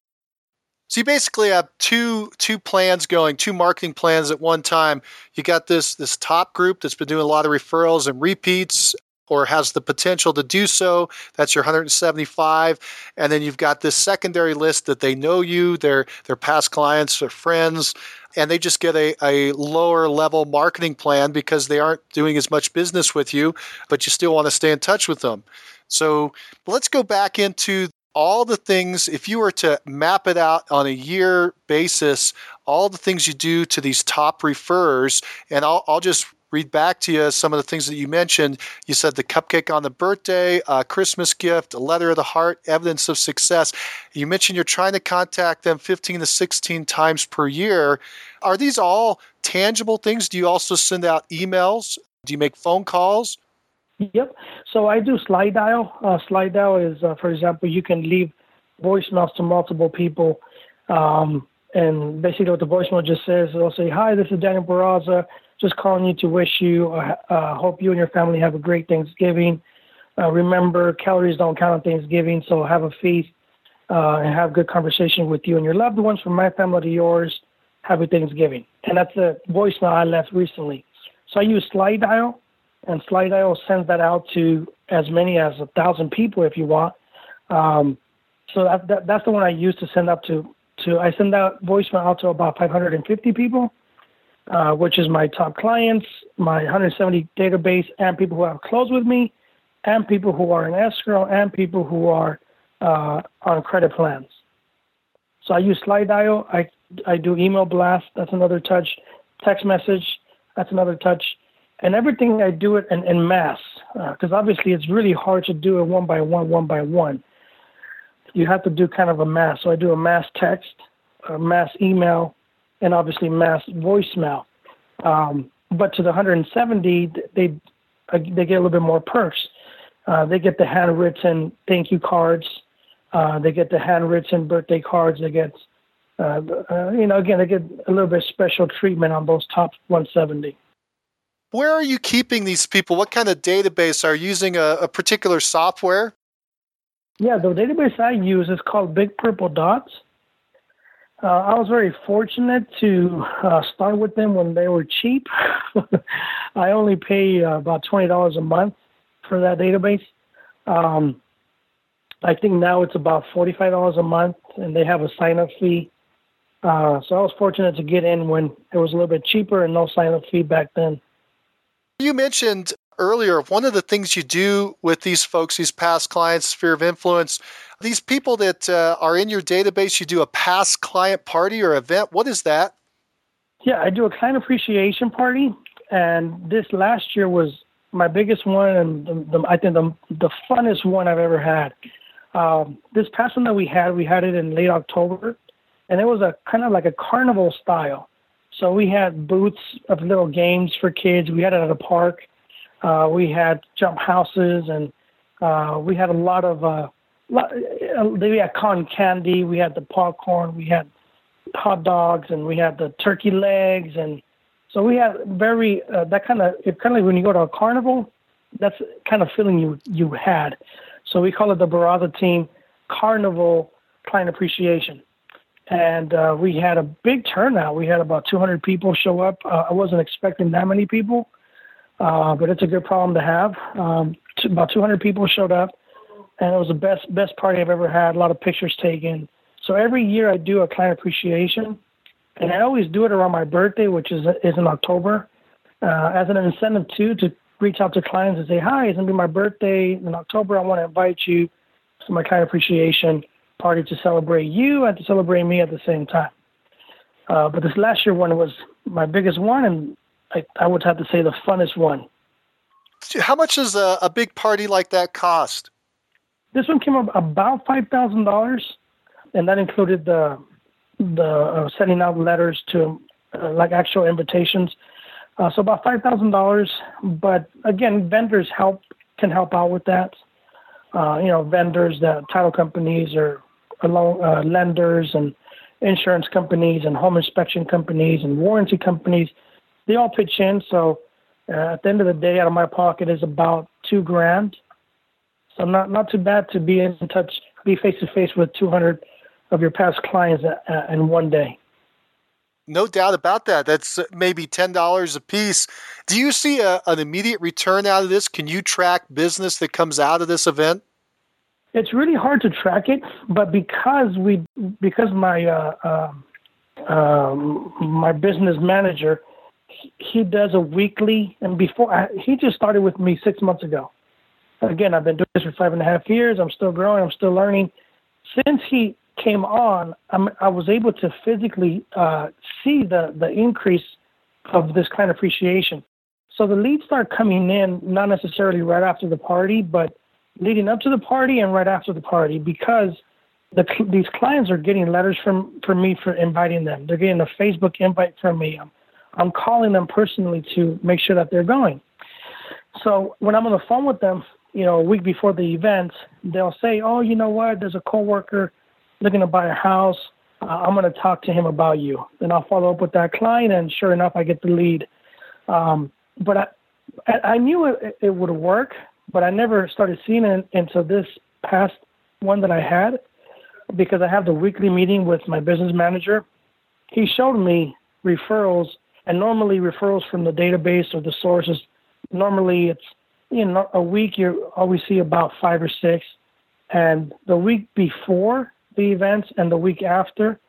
So you basically have two two plans going, two marketing plans at one time. You got this this top group that's been doing a lot of referrals and repeats, or has the potential to do so. That's your one hundred seventy-five. And then you've got this secondary list that they know you, they're they're past clients or friends, and they just get a, a lower level marketing plan because they aren't doing as much business with you, but you still want to stay in touch with them. So let's go back into all the things, if you were to map it out on a year basis, all the things you do to these top referrers, and I'll, I'll just read back to you some of the things that you mentioned. You said the cupcake on the birthday, a Christmas gift, a letter of the heart, evidence of success. You mentioned you're trying to contact them fifteen to sixteen times per year. Are these all tangible things? Do you also send out emails? Do you make phone calls? Yep. So I do slide dial. Uh, slide dial is, uh, for example, you can leave voicemails to multiple people. Um, and basically what the voicemail just says, it'll say, hi, this is Daniel Barraza. Just calling you to wish you, uh, uh, hope you and your family have a great Thanksgiving. Uh, remember, calories don't count on Thanksgiving, so have a feast uh, and have good conversation with you and your loved ones. From my family to yours, happy Thanksgiving. And that's a voicemail I left recently. So I use slide dial. And Slide I O sends that out to as many as a thousand people if you want. Um, so that, that, that's the one I use to send up to, to I send out voicemail out to about five hundred fifty people, uh, which is my top clients, my one hundred seventy database, and people who have closed with me, and people who are in escrow, and people who are uh, on credit plans. So I use Slide I O. I, I do email blast. That's another touch. Text message. That's another touch. And everything I do it in, in mass, because uh, obviously it's really hard to do it one by one, one by one. You have to do kind of a mass. So I do a mass text, a mass email, and obviously mass voicemail. Um, but to the one hundred seventy, they they get a little bit more perks. Uh, they get the handwritten thank you cards. Uh, they get the handwritten birthday cards. They get, uh, uh, you know, again, they get a little bit special treatment on those top one hundred seventy. where are you keeping these people? What kind of database? Are you using a, a particular software? Yeah, the database I use is called Big Purple Dots. Uh, I was very fortunate to uh, start with them when they were cheap. I only pay uh, about twenty dollars a month for that database. Um, I think now it's about forty-five dollars a month, and they have a sign-up fee. Uh, so I was fortunate to get in when it was a little bit cheaper and no sign-up fee back then. You mentioned earlier, one of the things you do with these folks, these past clients, sphere of influence, these people that uh, are in your database, you do a past client party or event. What is that? Yeah, I do a client appreciation party. And this last year was my biggest one, and the, the, I think the, the funnest one I've ever had. Um, this past one that we had, we had it in late October, and it was a kind of like a carnival style. So we had booths of little games for kids. We had it at a park. Uh, we had jump houses, and uh, we had a lot of uh, lot, uh, we had cotton candy. We had the popcorn. We had hot dogs, and we had the turkey legs, and so we had very uh, that kind of it. Kind of like when you go to a carnival, that's kind of feeling you you had. So we call it the Barraza Team Carnival Client Appreciation. And uh, we had a big turnout. We had about two hundred people show up. Uh, I wasn't expecting that many people, uh, but it's a good problem to have. Um, t- about two hundred people showed up, and it was the best best party I've ever had. A lot of pictures taken. So every year I do a client appreciation, and I always do it around my birthday, which is is in October, uh, as an incentive too to reach out to clients and say, hi, it's going to be my birthday in October. I want to invite you to my client appreciation party to celebrate you and to celebrate me at the same time. Uh, but this last year one was my biggest one, and I, I would have to say the funnest one. How much does a, a big party like that cost? This one came up about five thousand dollars, and that included the the uh, sending out letters to uh, like actual invitations. Uh, so about five thousand dollars, but again, vendors help can help out with that. Uh, you know, vendors, the title companies or uh, lenders and insurance companies and home inspection companies and warranty companies, they all pitch in. So uh, at the end of the day, out of my pocket is about two grand. So not, not too bad to be in touch, be face-to-face with two hundred of your past clients uh, in one day. No doubt about that. That's maybe ten dollars a piece. Do you see a, an immediate return out of this? Can you track business that comes out of this event? It's really hard to track it, but because we, because my uh, uh, um, my business manager, he, he does a weekly, and before I, he just started with me six months ago. Again, I've been doing this for five and a half years. I'm still growing. I'm still learning. Since he came on, I'm, I was able to physically uh, see the, the increase of this kind of appreciation. So the leads start coming in, not necessarily right after the party, but leading up to the party and right after the party, because the, these clients are getting letters from, from me for inviting them. They're getting a Facebook invite from me. I'm, I'm calling them personally to make sure that they're going. So when I'm on the phone with them, you know, a week before the event, they'll say, oh, you know what, there's a coworker looking to buy a house, uh, I'm going to talk to him about you. Then I'll follow up with that client, and sure enough, I get the lead. Um, but I, I knew it, it would work, but I never started seeing it until this past one that I had, because I have the weekly meeting with my business manager. He showed me referrals, and normally referrals from the database or the sources, normally it's, you know, a week you always see about five or six, and the week before the events and the week after,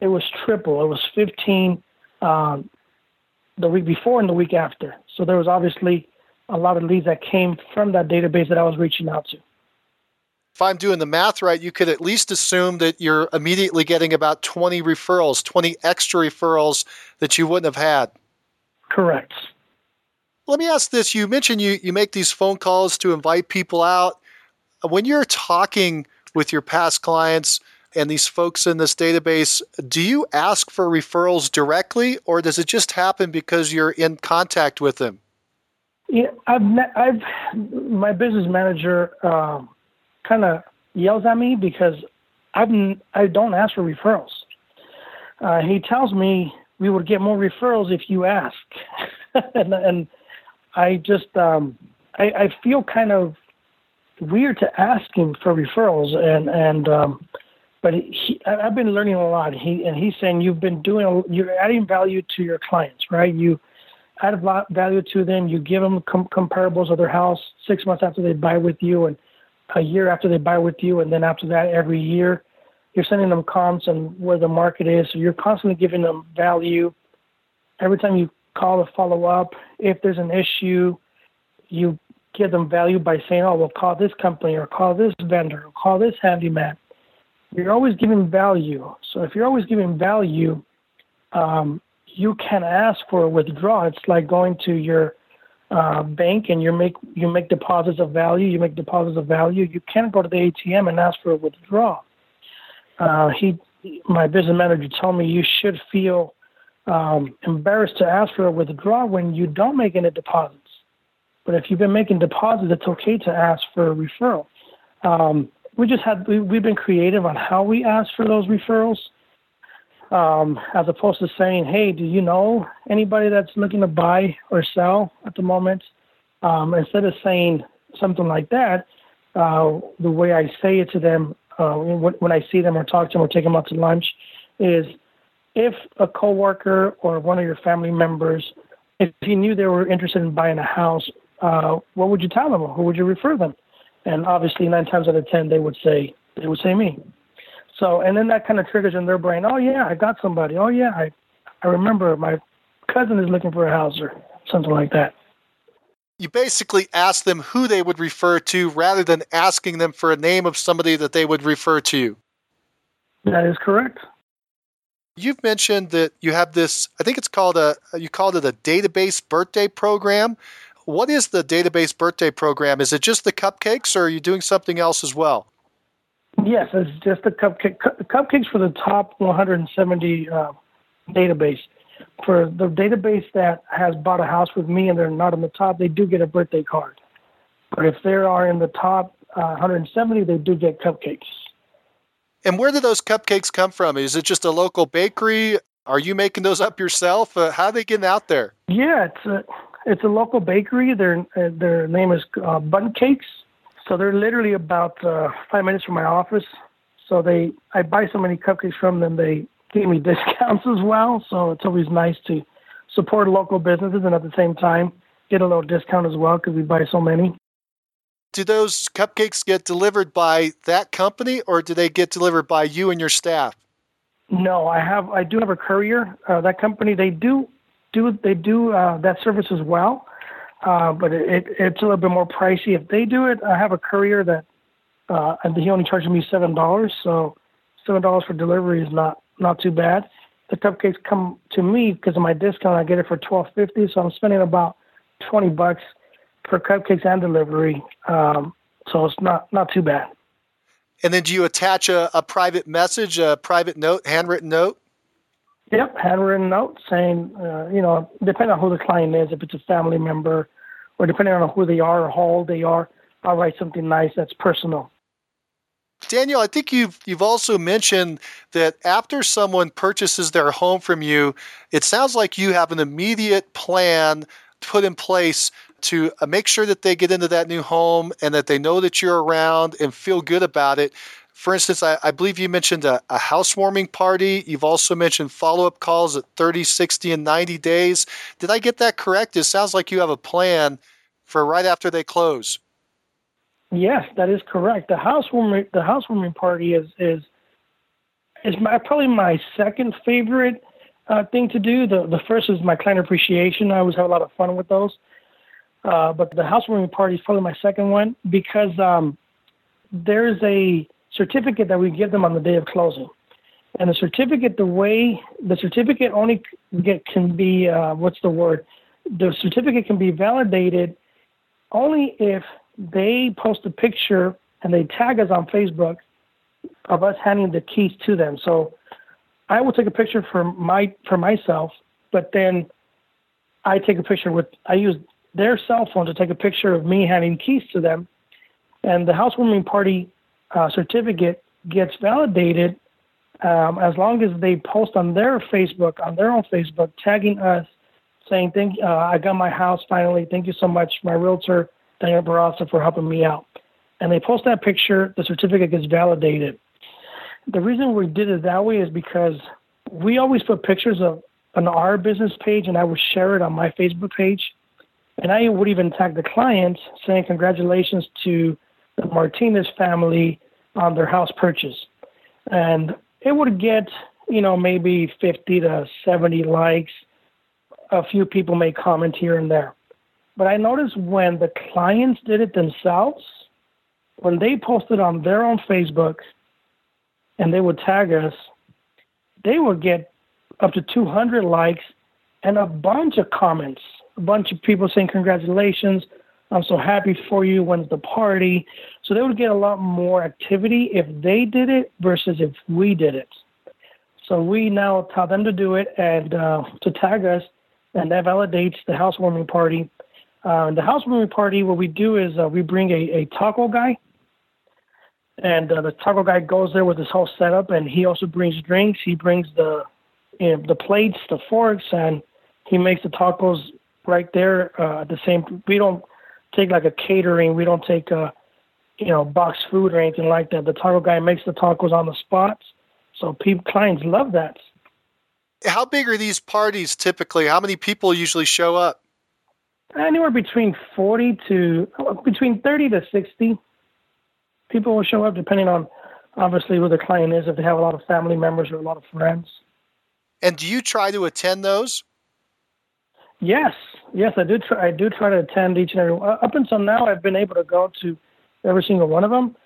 it was triple. It was fifteen um, the week before and the week after. So there was obviously a lot of leads that came from that database that I was reaching out to. If I'm doing the math right, you could at least assume that you're immediately getting about twenty referrals, twenty extra referrals that you wouldn't have had. Correct. Let me ask this. You mentioned you, you make these phone calls to invite people out. When you're talking with your past clients and these folks in this database, do you ask for referrals directly, or does it just happen because you're in contact with them? Yeah, I've, I've my business manager uh, kind of yells at me because I've, I don't ask for referrals. Uh, he tells me we would get more referrals if you ask, and, and I just um, I, I feel kind of weird to ask him for referrals, and and um, but he, I've been learning a lot. He and he's saying you've been doing you're adding value to your clients, right? You add value to them. You give them com- comparables of their house six months after they buy with you, and a year after they buy with you, and then after that, every year, you're sending them comps and where the market is. So you're constantly giving them value. Every time you call to follow up, if there's an issue, you give them value by saying, oh, we'll call this company or call this vendor or call this handyman. You're always giving value. So if you're always giving value, um, you can ask for a withdrawal. It's like going to your uh, bank and you make you make deposits of value. You make deposits of value. You can go to the A T M and ask for a withdrawal. Uh, he, my business manager, told me you should feel um, embarrassed to ask for a withdrawal when you don't make any deposits. But if you've been making deposits, it's okay to ask for a referral. Um, we just had we, we've been creative on how we ask for those referrals. Um, as opposed to saying, hey, do you know anybody that's looking to buy or sell at the moment? Um, instead of saying something like that, uh, the way I say it to them uh, when I see them or talk to them or take them out to lunch is if a coworker or one of your family members, if you knew they were interested in buying a house, uh, what would you tell them? Who would you refer them? And obviously nine times out of ten, they would say, they would say me. So, and then that kind of triggers in their brain, oh, yeah, I got somebody. Oh, yeah, I, I remember my cousin is looking for a house or something like that. You basically ask them who they would refer to rather than asking them for a name of somebody that they would refer to you. That is correct. You've mentioned that you have this, I think it's called a, you called it a database birthday program. What is the database birthday program? Is it just the cupcakes or are you doing something else as well? Yes, it's just the cupcake. Cupcakes for the top one hundred seventy uh, database. For the database that has bought a house with me and they're not in the top, they do get a birthday card. But if they are in the top uh, one hundred seventy, they do get cupcakes. And where do those cupcakes come from? Is it just a local bakery? Are you making those up yourself? Uh, how are they getting out there? Yeah, it's a, it's a local bakery. Their uh, their name is uh, Button Cakes. So they're literally about uh, five minutes from my office. So they, I buy so many cupcakes from them, they give me discounts as well. So it's always nice to support local businesses and at the same time get a little discount as well because we buy so many. Do those cupcakes get delivered by that company or do they get delivered by you and your staff? No, I have. I do have a courier. Uh, that company, they do do they do uh, that service as well. Uh, but it, it, it's a little bit more pricey. If they do it, I have a courier that, uh, and he only charges me seven dollars. So seven dollars for delivery is not, not too bad. The cupcakes come to me because of my discount. I get it for twelve fifty. So I'm spending about twenty bucks for cupcakes and delivery. Um, so it's not, not too bad. And then do you attach a, a private message, a private note, handwritten note? Yep, handwritten note saying, uh, you know, depending on who the client is, if it's a family member or depending on who they are or how old they are, I'll write something nice that's personal. Daniel, I think you've you've also mentioned that after someone purchases their home from you, it sounds like you have an immediate plan put in place to make sure that they get into that new home and that they know that you're around and feel good about it. For instance, I, I believe you mentioned a, a housewarming party. You've also mentioned follow-up calls at thirty, sixty, and ninety days. Did I get that correct? It sounds like you have a plan for right after they close. Yes, that is correct. The housewarming the housewarming party is is is my, probably my second favorite uh, thing to do. The the first is my client appreciation. I always have a lot of fun with those. Uh, but the housewarming party is probably my second one because um, there's a certificate that we give them on the day of closing, and the certificate, the way the certificate only get can be, uh, what's the word? The certificate can be validated only if they post a picture and they tag us on Facebook of us handing the keys to them. So I will take a picture for my for myself, but then I take a picture with I use their cell phone to take a picture of me handing keys to them, and the housewarming party Uh, certificate gets validated um, as long as they post on their Facebook, on their own Facebook, tagging us saying, thank, uh, I got my house finally. Thank you so much, my realtor, Daniel Barraza, for helping me out. And they post that picture. The certificate gets validated. The reason we did it that way is because we always put pictures of on our business page, and I would share it on my Facebook page. And I would even tag the client saying, congratulations to the Martinez family on their house purchase. And it would get, you know, maybe fifty to seventy likes. A few people may comment here and there. But I noticed when the clients did it themselves, when they posted on their own Facebook and they would tag us, they would get up to two hundred likes and a bunch of comments, a bunch of people saying, congratulations, I'm so happy for you, when's the party? So they would get a lot more activity if they did it versus if we did it. So we now tell them to do it and uh, to tag us, and that validates the housewarming party. Uh, the housewarming party, what we do is uh, we bring a, a taco guy, and uh, the taco guy goes there with his whole setup, and he also brings drinks. He brings the you know, the plates, the forks, and he makes the tacos right there uh, at the same. We don't take like a catering. We don't take a, you know, box food or anything like that. The taco guy makes the tacos on the spot. So people, clients love that. How big are these parties typically? How many people usually show up? Anywhere between forty to between thirty to sixty people will show up, depending on obviously who the client is. If they have a lot of family members or a lot of friends. And do you try to attend those? Yes, yes, I do. Try, I do try to attend each and every one. Up until now, I've been able to go to every single one of them.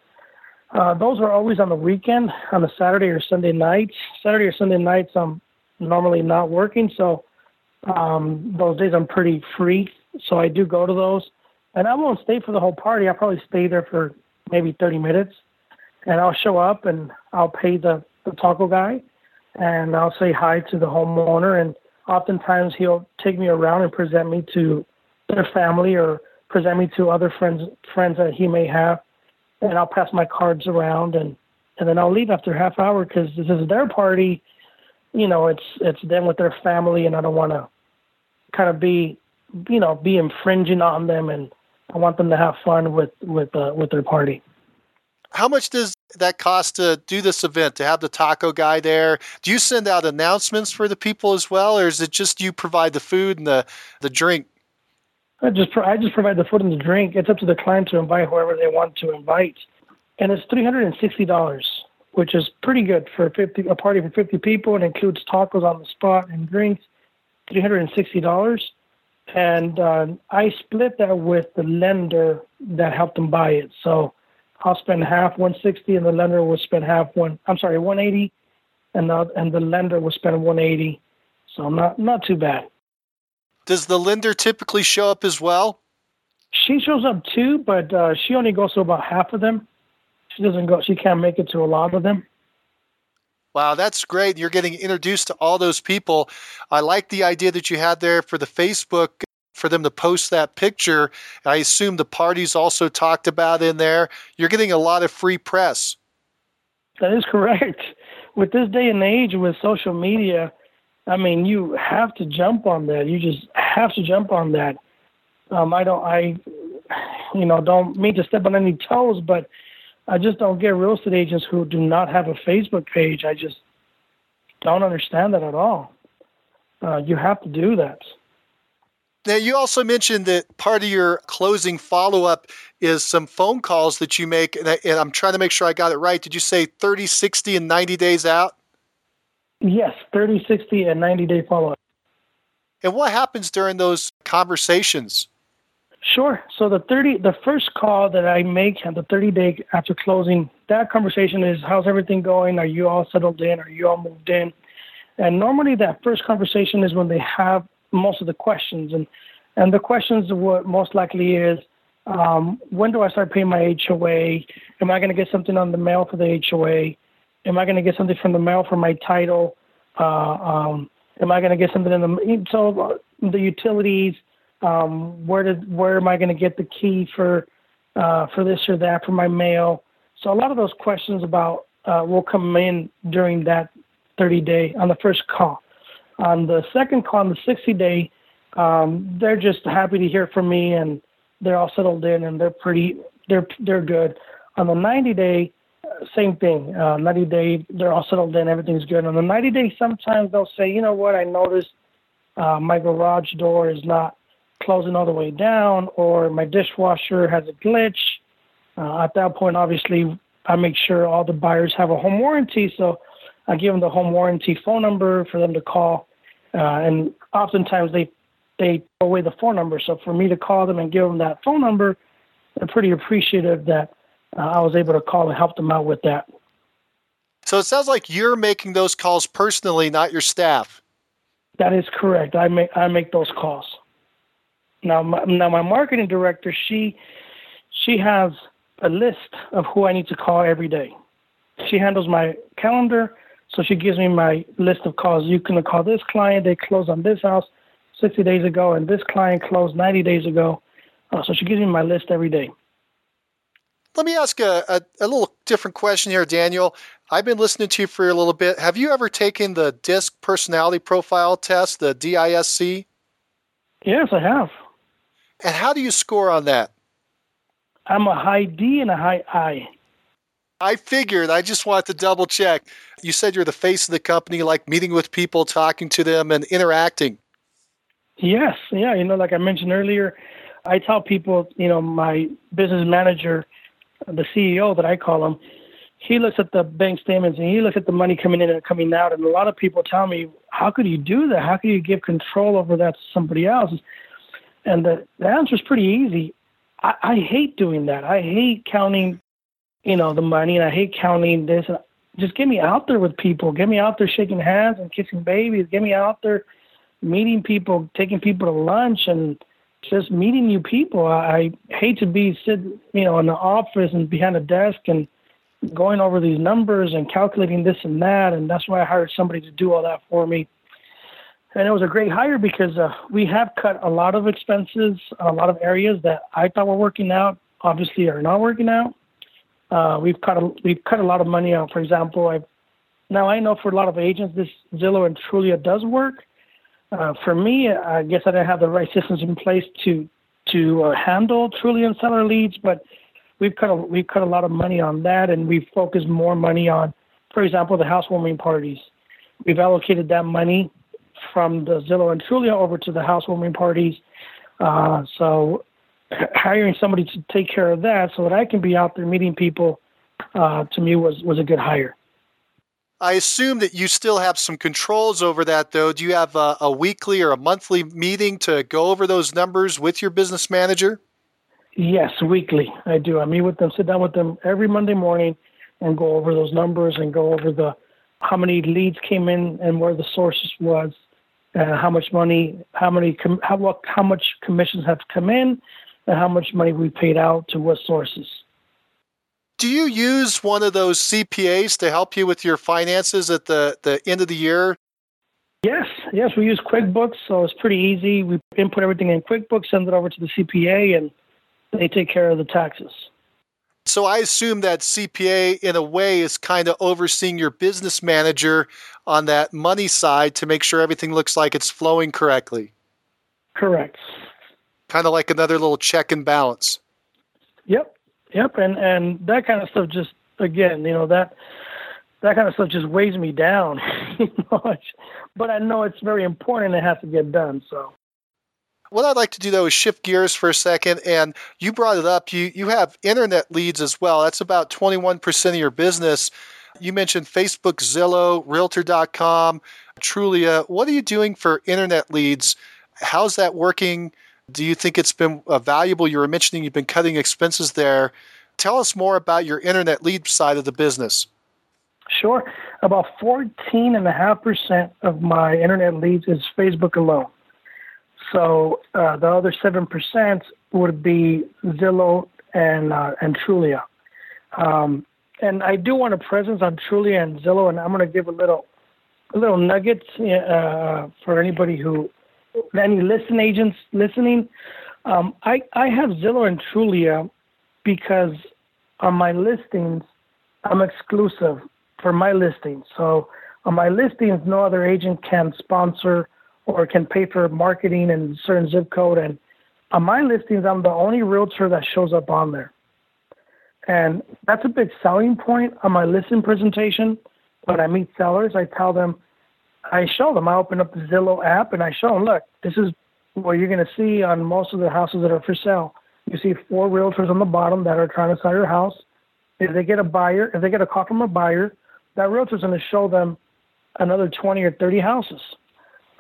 Uh, those are always on the weekend, on a Saturday or Sunday nights. Saturday or Sunday nights, I'm normally not working, so um, those days I'm pretty free. So I do go to those, and I won't stay for the whole party. I'll probably stay there for maybe thirty minutes, and I'll show up and I'll pay the, the taco guy, and I'll say hi to the homeowner, and oftentimes he'll take me around and present me to their family or present me to other friends friends that he may have. And I'll pass my cards around, and, and then I'll leave after a half hour because this is their party. You know, it's it's them with their family, and I don't want to kind of be, you know, be infringing on them, and I want them to have fun with with uh, with their party. How much does that cost to do this event, to have the taco guy there? Do you send out announcements for the people as well, or is it just you provide the food and the, the drink? I just I just provide the food and the drink. It's up to the client to invite whoever they want to invite, and it's three hundred and sixty dollars, which is pretty good for fifty a party for fifty people. It includes tacos on the spot and drinks, three hundred and sixty dollars, and uh, I split that with the lender that helped them buy it. So I'll spend half one sixty, and the lender will spend half one. I'm sorry, one eighty, and the and the lender will spend one eighty. So not not too bad. Does the lender typically show up as well? She shows up too, but uh, she only goes to about half of them. She doesn't go. She can't make it to a lot of them. Wow, that's great. You're getting introduced to all those people. I like the idea that you had there for the Facebook, for them to post that picture. I assume the party's also talked about in there. You're getting a lot of free press. That is correct. With this day and age, with social media, I mean, you have to jump on that. You just have to jump on that. Um, I don't, I, you know, don't mean to step on any toes, but I just don't get real estate agents who do not have a Facebook page. I just don't understand that at all. Uh, you have to do that. Now, you also mentioned that part of your closing follow-up is some phone calls that you make, and, I, and I'm trying to make sure I got it right. Did you say thirty, sixty, and ninety days out? Yes, thirty, sixty, and ninety-day follow-up. And what happens during those conversations? Sure. So the thirty, the first call that I make at the thirty-day after closing, that conversation is, how's everything going? Are you all settled in? Are you all moved in? And normally that first conversation is when they have most of the questions. And, and the questions what most likely is, um, when do I start paying my H O A? Am I going to get something on the mail for the H O A? Am I going to get something from the mail for my title? Uh, um, am I going to get something in the so the utilities? Um, where did where am I going to get the key for uh, for this or that for my mail? So a lot of those questions about uh, will come in during that thirty day on the first call. On the second call, on the sixty day, Um, they're just happy to hear from me, and they're all settled in, and they're pretty, they're they're good. On the ninety day, same thing. Uh, ninety day, they're all settled in, everything's good. On the ninety day, sometimes they'll say, you know what, I noticed uh, my garage door is not closing all the way down, or my dishwasher has a glitch. Uh, at that point, obviously, I make sure all the buyers have a home warranty, so I give them the home warranty phone number for them to call, uh, and oftentimes they they throw away the phone number. So for me to call them and give them that phone number, they're pretty appreciative that uh, I was able to call and help them out with that. So it sounds like you're making those calls personally, not your staff. That is correct. I make I make those calls. Now, my, now my marketing director, she she has a list of who I need to call every day. She handles my calendar, so she gives me my list of calls. You can call this client. They closed on this house sixty days ago, and this client closed ninety days ago. Uh, so she gives me my list every day. Let me ask a, a, a little different question here, Daniel. I've been listening to you for a little bit. Have you ever taken the D I S C personality profile test, the D I S C? Yes, I have. And how do you score on that? I'm a high D and a high I. I figured. I just wanted to double check. You said you're the face of the company, like meeting with people, talking to them, and interacting. Yes. Yeah. You know, like I mentioned earlier, I tell people, you know, my business manager, the C E O that I call him, he looks at the bank statements and he looks at the money coming in and coming out. And a lot of people tell me, how could you do that? How could you give control over that to somebody else? And the, the answer is pretty easy. I, I hate doing that. I hate counting, you know, the money, and I hate counting this. Just get me out there with people. Get me out there shaking hands and kissing babies. Get me out there meeting people, taking people to lunch, and just meeting new people. I, I hate to be sitting, you know, in the office and behind a desk and going over these numbers and calculating this and that. And that's why I hired somebody to do all that for me. And it was a great hire because uh, we have cut a lot of expenses, a lot of areas that I thought were working out, obviously are not working out. Uh, we've cut a, we've cut a lot of money out. For example, I've, now I know for a lot of agents, this Zillow and Trulia does work. Uh, for me, I guess I didn't have the right systems in place to to uh, handle Trulia and seller leads, but we've cut a, we've cut a lot of money on that, and we've focused more money on, for example, the housewarming parties. We've allocated that money from the Zillow and Trulia over to the housewarming parties. Uh, so hiring somebody to take care of that so that I can be out there meeting people, uh, to me was, was a good hire. I assume that you still have some controls over that, though. Do you have a, a weekly or a monthly meeting to go over those numbers with your business manager? Yes, weekly. I do. I meet with them, sit down with them every Monday morning and go over those numbers and go over the how many leads came in and where the sources was, and how much money, how many, com- how what, how much commissions have come in, and how much money we paid out to what sources. Do you use one of those C P As to help you with your finances at the, the end of the year? Yes. Yes, we use QuickBooks, so it's pretty easy. We input everything in QuickBooks, send it over to the C P A, and they take care of the taxes. So I assume that C P A, in a way, is kind of overseeing your business manager on that money side to make sure everything looks like it's flowing correctly. Correct. Kind of like another little check and balance. Yep. Yep, and, and that kind of stuff just, again, you know, that that kind of stuff just weighs me down. You know? But I know it's very important and it has to get done. So, what I'd like to do, though, is shift gears for a second, and you brought it up. You, you have internet leads as well. That's about twenty-one percent of your business. You mentioned Facebook, Zillow, Realtor dot com, Trulia. What are you doing for internet leads? How's that working? Do you think it's been valuable? You were mentioning you've been cutting expenses there. Tell us more about your internet lead side of the business. Sure. About fourteen point five percent of my internet leads is Facebook alone. So uh, the other seven percent would be Zillow and uh, and Trulia. Um, and I do want a presence on Trulia and Zillow, and I'm going to give a little a little nuggets uh, for anybody who... any listen agents listening, um, I, I have Zillow and Trulia because on my listings, I'm exclusive for my listings. So on my listings, no other agent can sponsor or can pay for marketing in a certain zip code. And on my listings, I'm the only realtor that shows up on there. And that's a big selling point on my listing presentation. When I meet sellers, I tell them, I show them, I open up the Zillow app and I show them, look, this is what you're going to see on most of the houses that are for sale. You see four realtors on the bottom that are trying to sell your house. If they get a buyer, if they get a call from a buyer, that realtor's going to show them another twenty or thirty houses.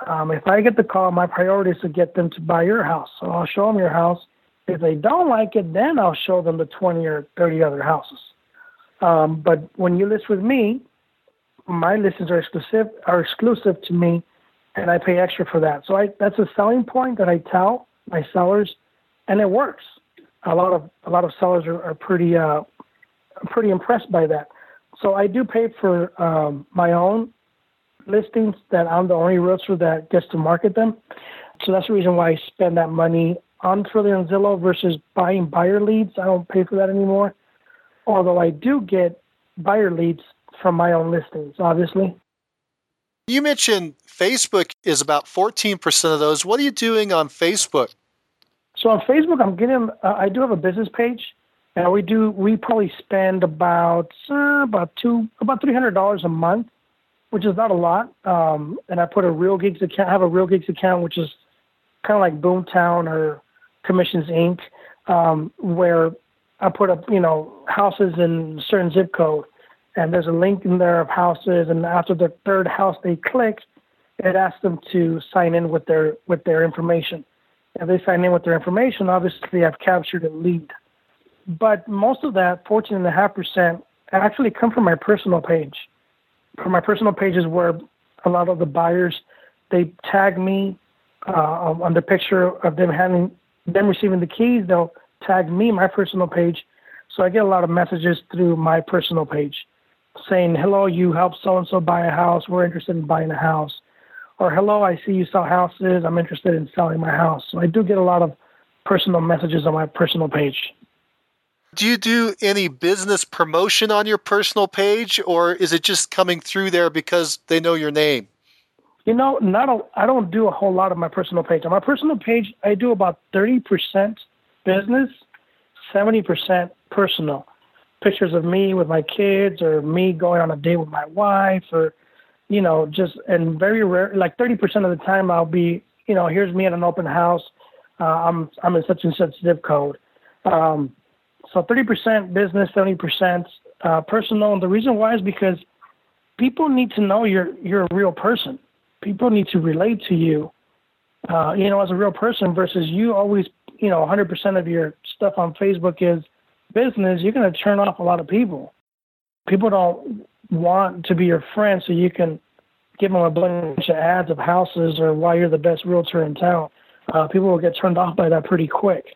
Um, if I get the call, my priority is to get them to buy your house. So I'll show them your house. If they don't like it, then I'll show them the twenty or thirty other houses. Um, but when you list with me, my listings are exclusive, are exclusive to me, and I pay extra for that. So I, that's a selling point that I tell my sellers, and it works. A lot of a lot of sellers are, are pretty uh, pretty impressed by that. So I do pay for um, my own listings that I'm the only realtor that gets to market them. So that's the reason why I spend that money on Trulia and Zillow versus buying buyer leads. I don't pay for that anymore, although I do get buyer leads from my own listings, obviously. You mentioned Facebook is about fourteen percent of those. What are you doing on Facebook? So on Facebook, I'm getting, uh, I do have a business page, and we do, we probably spend about, uh, about two, about three hundred dollars a month, which is not a lot. Um, and I put a Real Geeks account, I have a Real Geeks account, which is kind of like Boomtown or Commissions Incorporated, um, where I put up, you know, houses in a certain zip code. And there's a link in there of houses, and after the third house they click, it asks them to sign in with their with their information. If they sign in with their information, obviously I've captured a lead. But most of that, fourteen point five percent, actually come from my personal page. From my personal page is where a lot of the buyers, they tag me uh, on the picture of them having them receiving the keys. They'll tag me, my personal page. So I get a lot of messages through my personal page, saying, hello, you helped so-and-so buy a house. We're interested in buying a house. Or, hello, I see you sell houses. I'm interested in selling my house. So I do get a lot of personal messages on my personal page. Do you do any business promotion on your personal page, or is it just coming through there because they know your name? You know, not a, I don't do a whole lot on my personal page. On my personal page, I do about thirty percent business, seventy percent personal. Pictures of me with my kids, or me going on a date with my wife, or, you know, just, and very rare, like thirty percent of the time I'll be, you know, here's me at an open house. Uh, I'm, I'm in such and such zip code. Um, so thirty percent business, seventy percent uh, personal. And the reason why is because people need to know you're, you're a real person. People need to relate to you, uh, you know, as a real person versus you always, you know, one hundred percent of your stuff on Facebook is business. You're going to turn off a lot of people. People don't want to be your friend so you can give them a bunch of ads of houses or why you're the best realtor in town. Uh, people will get turned off by that pretty quick.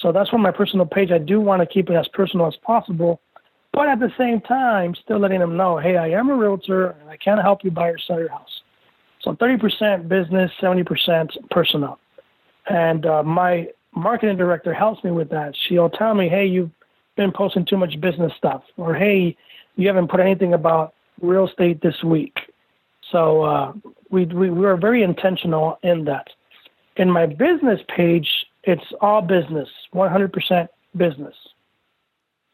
So that's why my personal page, I do want to keep it as personal as possible, but at the same time, still letting them know, hey, I am a realtor and I can help you buy or sell your house. So thirty percent business, seventy percent personal. And uh, my marketing director helps me with that. She'll tell me, hey, you've been posting too much business stuff, or hey, you haven't put anything about real estate this week. So uh, we, we we are very intentional in that. In my business page, it's all business, one hundred percent business.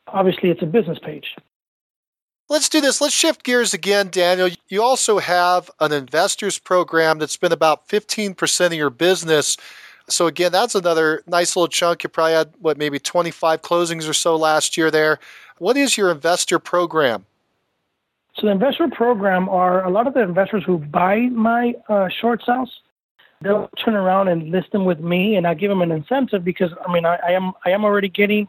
Obviously, it's a business page. Let's do this. Let's shift gears again, Daniel. You also have an investors program that's been about fifteen percent of your business. So again, that's another nice little chunk. You probably had, what, maybe twenty-five closings or so last year there. What is your investor program? So the investor program are a lot of the investors who buy my uh, short sales. They'll turn around and list them with me, and I give them an incentive because, I mean, I, I am I am already getting,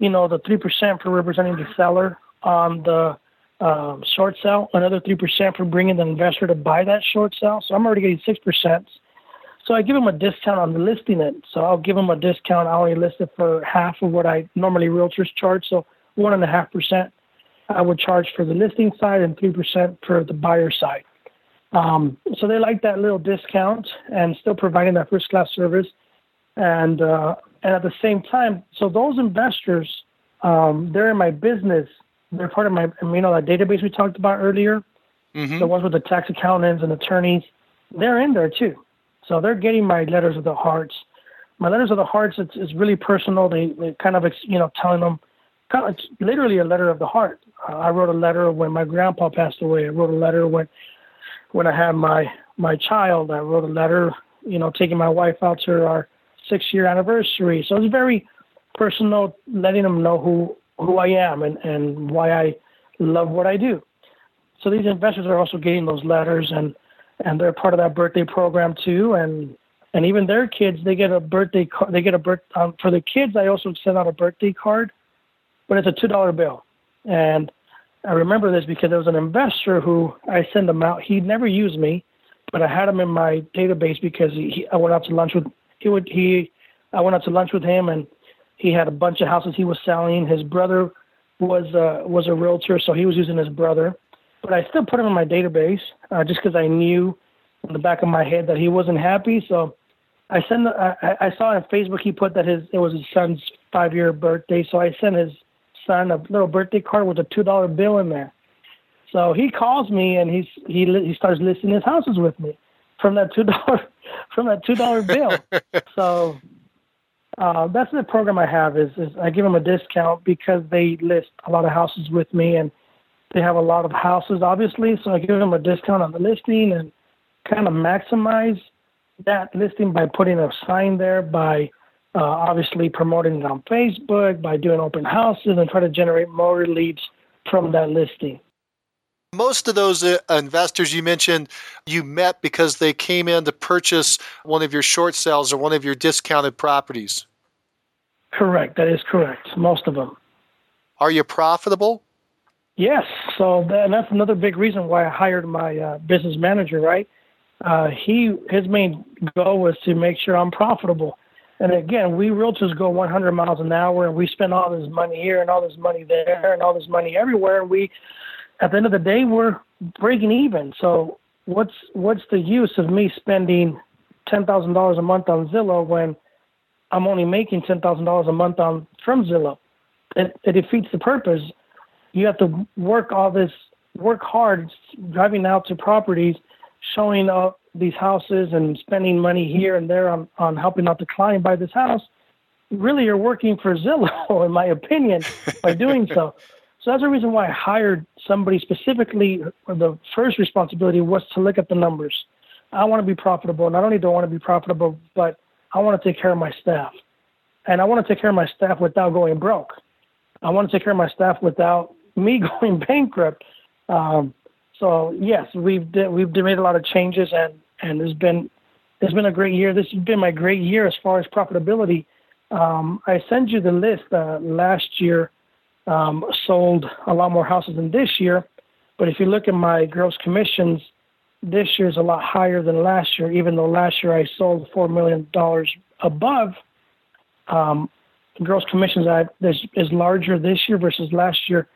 you know, the three percent for representing the seller on the um, short sale, another three percent for bringing the investor to buy that short sale. So I'm already getting six percent. So I give them a discount on the listing it. So I'll give them a discount. I only list it for half of what I normally realtors charge. So one and a half percent I would charge for the listing side and three percent for the buyer side. Um, so they like that little discount and still providing that first class service. And uh, and at the same time, so those investors, um, they're in my business. They're part of my, you know, that database we talked about earlier. Mm-hmm. The ones with the tax accountants and attorneys, they're in there too. So they're getting my letters of the hearts. My letters of the hearts, it's, it's really personal. They, they kind of, you know, telling them, kind of, it's literally a letter of the heart. Uh, I wrote a letter when my grandpa passed away. I wrote a letter when when I had my, my child. I wrote a letter, you know, taking my wife out to our six-year anniversary. So it's very personal, letting them know who, who I am and, and why I love what I do. So these investors are also getting those letters, and, and they're part of that birthday program too. And and even their kids, they get a birthday card. They get a birth um, for the kids. I also sent out a birthday card, but it's a two dollar bill. And I remember this because there was an investor who I sent him out. He never used me, but I had him in my database because he, he, I went out to lunch with he would he. I went out to lunch with him, and he had a bunch of houses he was selling. His brother was uh, was a realtor, so he was using his brother. But I still put him in my database uh, just because I knew in the back of my head that he wasn't happy. So I sent. I, I saw on Facebook he put that his it was his son's five-year birthday. So I sent his son a little birthday card with a two dollar bill in there. So he calls me and he's he he starts listing his houses with me from that two dollar from that two dollar bill. So uh, that's the program I have is, is I give them a discount because they list a lot of houses with me and. They have a lot of houses, obviously, so I give them a discount on the listing and kind of maximize that listing by putting a sign there, by uh, obviously promoting it on Facebook, by doing open houses, and try to generate more leads from that listing. Most of those uh, investors you mentioned, you met because they came in to purchase one of your short sales or one of your discounted properties. Correct. That is correct. Most of them. Are you profitable? Yes. So that, that's another big reason why I hired my uh, business manager, right? Uh, he his main goal was to make sure I'm profitable. And again, we realtors go one hundred miles an hour, and we spend all this money here and all this money there and all this money everywhere. We, at the end of the day, we're breaking even. So what's what's the use of me spending ten thousand dollars a month on Zillow when I'm only making ten thousand dollars a month on from Zillow? It, it defeats the purpose. You have to work all this, work hard, driving out to properties, showing up these houses and spending money here and there on, on helping out the client buy this house. Really, you're working for Zillow, in my opinion, by doing so. So that's the reason why I hired somebody specifically. The first responsibility was to look at the numbers. I want to be profitable. Not only do I want to be profitable, but I want to take care of my staff. And I want to take care of my staff without going broke. I want to take care of my staff without me going bankrupt. Um, so yes, we've de- we've made a lot of changes, and, and it's been it's been a great year. This has been my great year as far as profitability. Um, I sent you the list uh, last year. Um, sold a lot more houses than this year, but if you look at my gross commissions, this year is a lot higher than last year. Even though last year I sold four million dollars above, um, gross commissions I this is larger this year versus last year.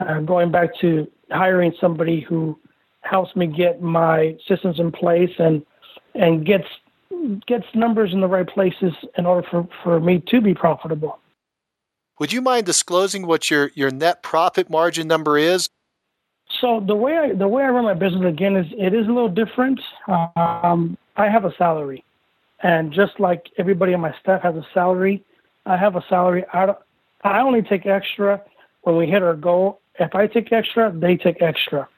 Uh, going back to hiring somebody who helps me get my systems in place and and gets gets numbers in the right places in order for, for me to be profitable. Would you mind disclosing what your, your net profit margin number is? So the way I, the way I run my business again is it is a little different. Um, I have a salary, and just like everybody on my staff has a salary, I have a salary. I don't, I only take extra when we hit our goal. If I take extra, they take extra.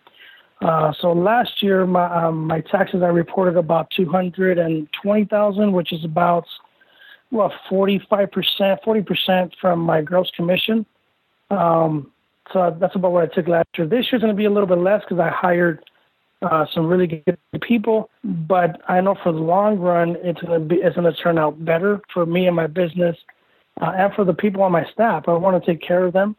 Uh, so last year, my um, my taxes, I reported about two hundred twenty thousand dollars, which is about, well, forty-five percent, forty percent from my gross commission. Um, so that's about what I took last year. This year's going to be a little bit less because I hired uh, some really good people. But I know for the long run, it's going to be it's going to turn out better for me and my business uh, and for the people on my staff. I want to take care of them.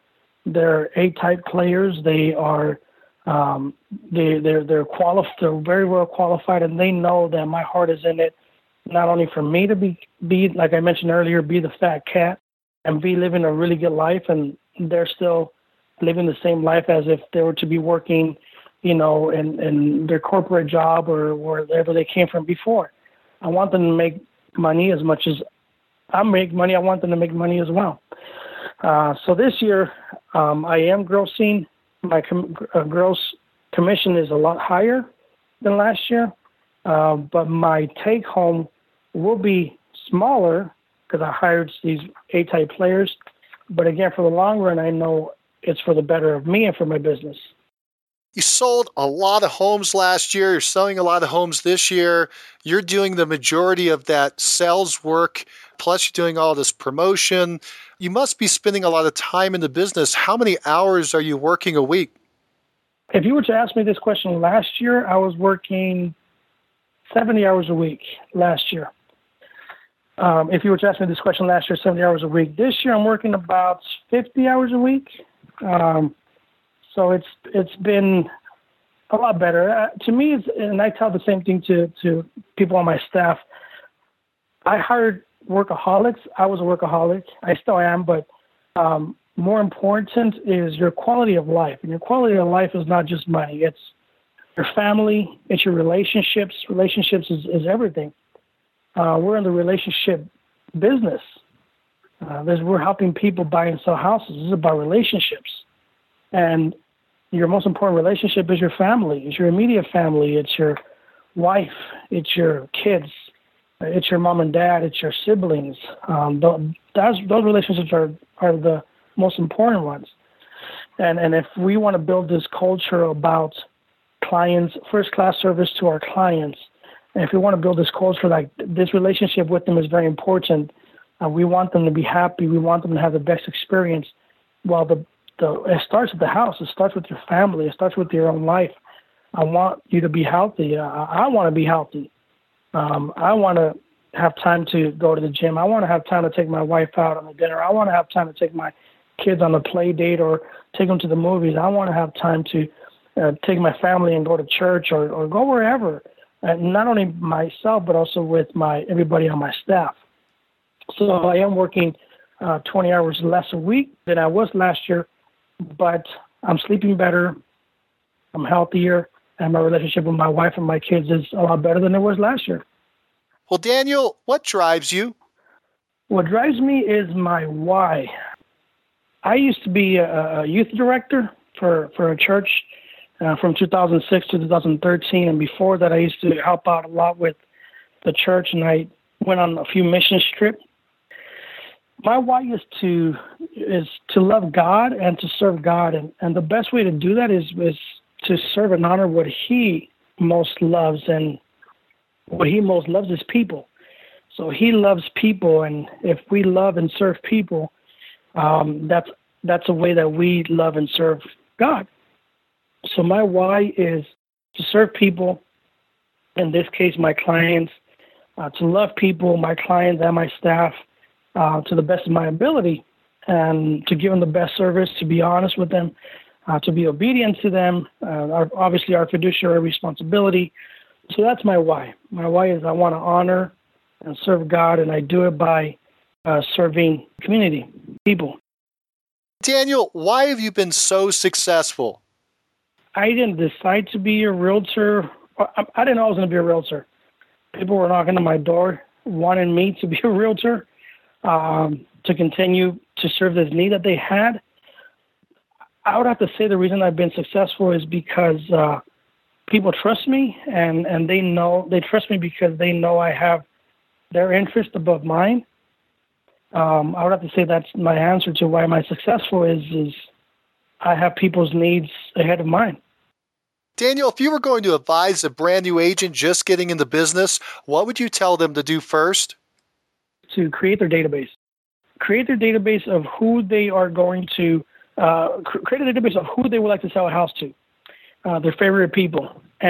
They're A-type players. They are, um, they they're they're qualified. They're very well qualified, and they know that my heart is in it. Not only for me to be be like I mentioned earlier, be the fat cat, and be living a really good life, and they're still living the same life as if they were to be working, you know, in, in their corporate job or wherever they came from before. I want them to make money as much as I make money. I want them to make money as well. Uh, so this year, um, I am grossing. My com- uh, gross commission is a lot higher than last year. Uh, but my take home will be smaller because I hired these A-type players. But again, for the long run, I know it's for the better of me and for my business. You sold a lot of homes last year. You're selling a lot of homes this year. You're doing the majority of that sales work, plus you're doing all this promotion. You must be spending a lot of time in the business. How many hours are you working a week? If you were to ask me this question last year, I was working seventy hours a week last year. Um, if you were to ask me this question last year, seventy hours a week. This year, I'm working about fifty hours a week. Um, so it's it's been a lot better. Uh, to me, it's, and I tell the same thing to, to people on my staff, I hired workaholics. I was a workaholic. I still am, but um, more important is your quality of life. And your quality of life is not just money. It's your family. It's your relationships. Relationships is, is everything. Uh, we're in the relationship business. Uh, we're helping people buy and sell houses. This is about relationships. And your most important relationship is your family. It's your immediate family. It's your wife. It's your kids. It's your mom and dad. It's your siblings. Um, those, those relationships are, are the most important ones. And, and if we want to build this culture about clients, first-class service to our clients, and if we want to build this culture, like this relationship with them is very important. Uh, we want them to be happy. We want them to have the best experience. Well, the, the it starts at the house. It starts with your family. It starts with your own life. I want you to be healthy. Uh, I want to be healthy. Um, I want to have time to go to the gym. I want to have time to take my wife out on a dinner. I want to have time to take my kids on a play date or take them to the movies. I want to have time to uh, take my family and go to church or, or go wherever. And not only myself, but also with my everybody on my staff. So I am working uh, twenty hours less a week than I was last year, but I'm sleeping better, I'm healthier, and my relationship with my wife and my kids is a lot better than it was last year. Well, Daniel, what drives you? What drives me is my why. I used to be a, a youth director for, for a church Uh, from two thousand six to two thousand thirteen, and before that I used to help out a lot with the church, and I went on a few missions trips. My why is to is to love God and to serve God, and, and the best way to do that is, is to serve and honor what he most loves, and what he most loves is people. So he loves people, and if we love and serve people, um, that's that's a way that we love and serve God. So my why is to serve people, in this case, my clients, uh, to love people, my clients and my staff, uh, to the best of my ability, and to give them the best service, to be honest with them, uh, to be obedient to them, uh, our, obviously our fiduciary responsibility. So that's my why. My why is I want to honor and serve God, and I do it by uh, serving community, people. Daniel, why have you been so successful? I didn't decide to be a realtor. I didn't know I was going to be a realtor. People were knocking on my door, wanting me to be a realtor, um, to continue to serve this need that they had. I would have to say the reason I've been successful is because uh, people trust me, and, and they know they trust me because they know I have their interest above mine. Um, I would have to say that's my answer to why my successful is is I have people's needs ahead of mine. Daniel, if you were going to advise a brand new agent just getting into business, what would you tell them to do first? To create their database. Create their database of who they are going to, uh, create a database of who they would like to sell a house to, uh, their favorite people,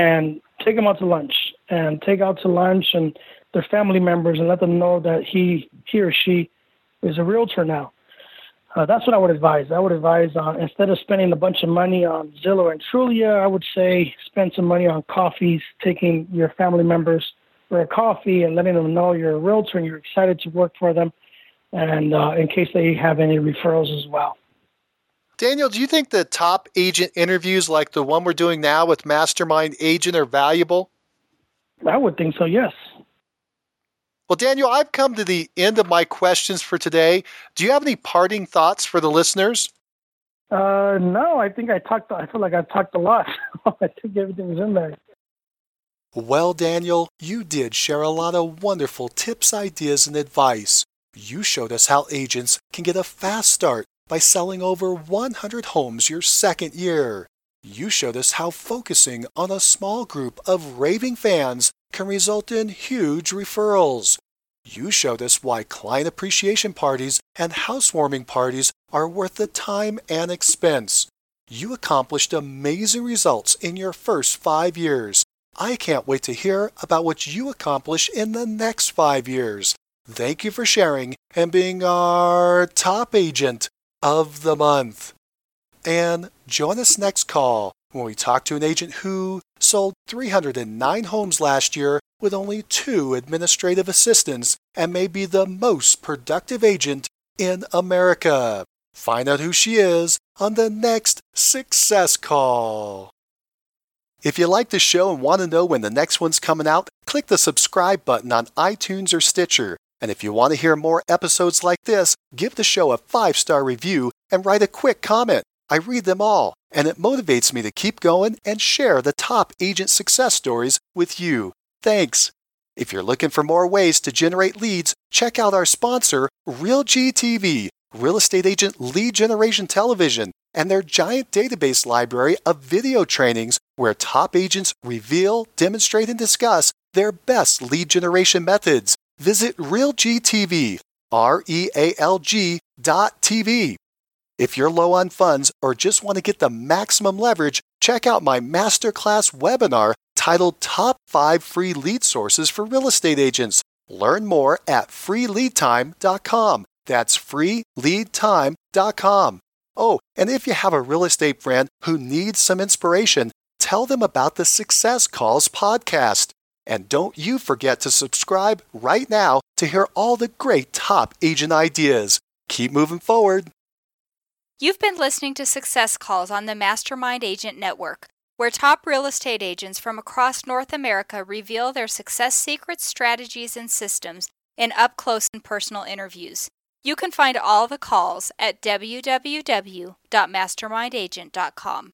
and take them out to lunch, and take out to lunch and their family members, and let them know that he, he or she is a realtor now. Uh, that's what I would advise. I would advise on, instead of spending a bunch of money on Zillow and Trulia, I would say spend some money on coffees, taking your family members for a coffee and letting them know you're a realtor and you're excited to work for them, and uh, in case they have any referrals as well. Daniel, do you think the top agent interviews like the one we're doing now with Mastermind Agent are valuable? I would think so, yes. Well, Daniel, I've come to the end of my questions for today. Do you have any parting thoughts for the listeners? Uh, no, I think I talked. I feel like I talked a lot. I think everything's in there. Well, Daniel, you did share a lot of wonderful tips, ideas, and advice. You showed us how agents can get a fast start by selling over one hundred homes your second year. You showed us how focusing on a small group of raving fans can result in huge referrals. You showed us why client appreciation parties and housewarming parties are worth the time and expense. You accomplished amazing results in your first five years. I can't wait to hear about what you accomplish in the next five years. Thank you for sharing and being our top agent of the month. And join us next call when we talk to an agent who sold three hundred nine homes last year with only two administrative assistants and may be the most productive agent in America. Find out who she is on the next Success Call. If you like the show and want to know when the next one's coming out, click the subscribe button on iTunes or Stitcher. And if you want to hear more episodes like this, give the show a five-star review and write a quick comment. I read them all, and it motivates me to keep going and share the top agent success stories with you. Thanks. If you're looking for more ways to generate leads, check out our sponsor, Real G T V, Real Estate Agent Lead Generation Television, and their giant database library of video trainings where top agents reveal, demonstrate, and discuss their best lead generation methods. Visit Real G T V, R E A L G dot T V. If you're low on funds or just want to get the maximum leverage, check out my masterclass webinar titled Top five Free Lead Sources for Real Estate Agents. Learn more at free lead time dot com. That's free lead time dot com. Oh, and if you have a real estate friend who needs some inspiration, tell them about the Success Calls podcast. And don't you forget to subscribe right now to hear all the great top agent ideas. Keep moving forward. You've been listening to Success Calls on the Mastermind Agent Network, where top real estate agents from across North America reveal their success secrets, strategies, and systems in up-close and personal interviews. You can find all the calls at w w w dot mastermind agent dot com.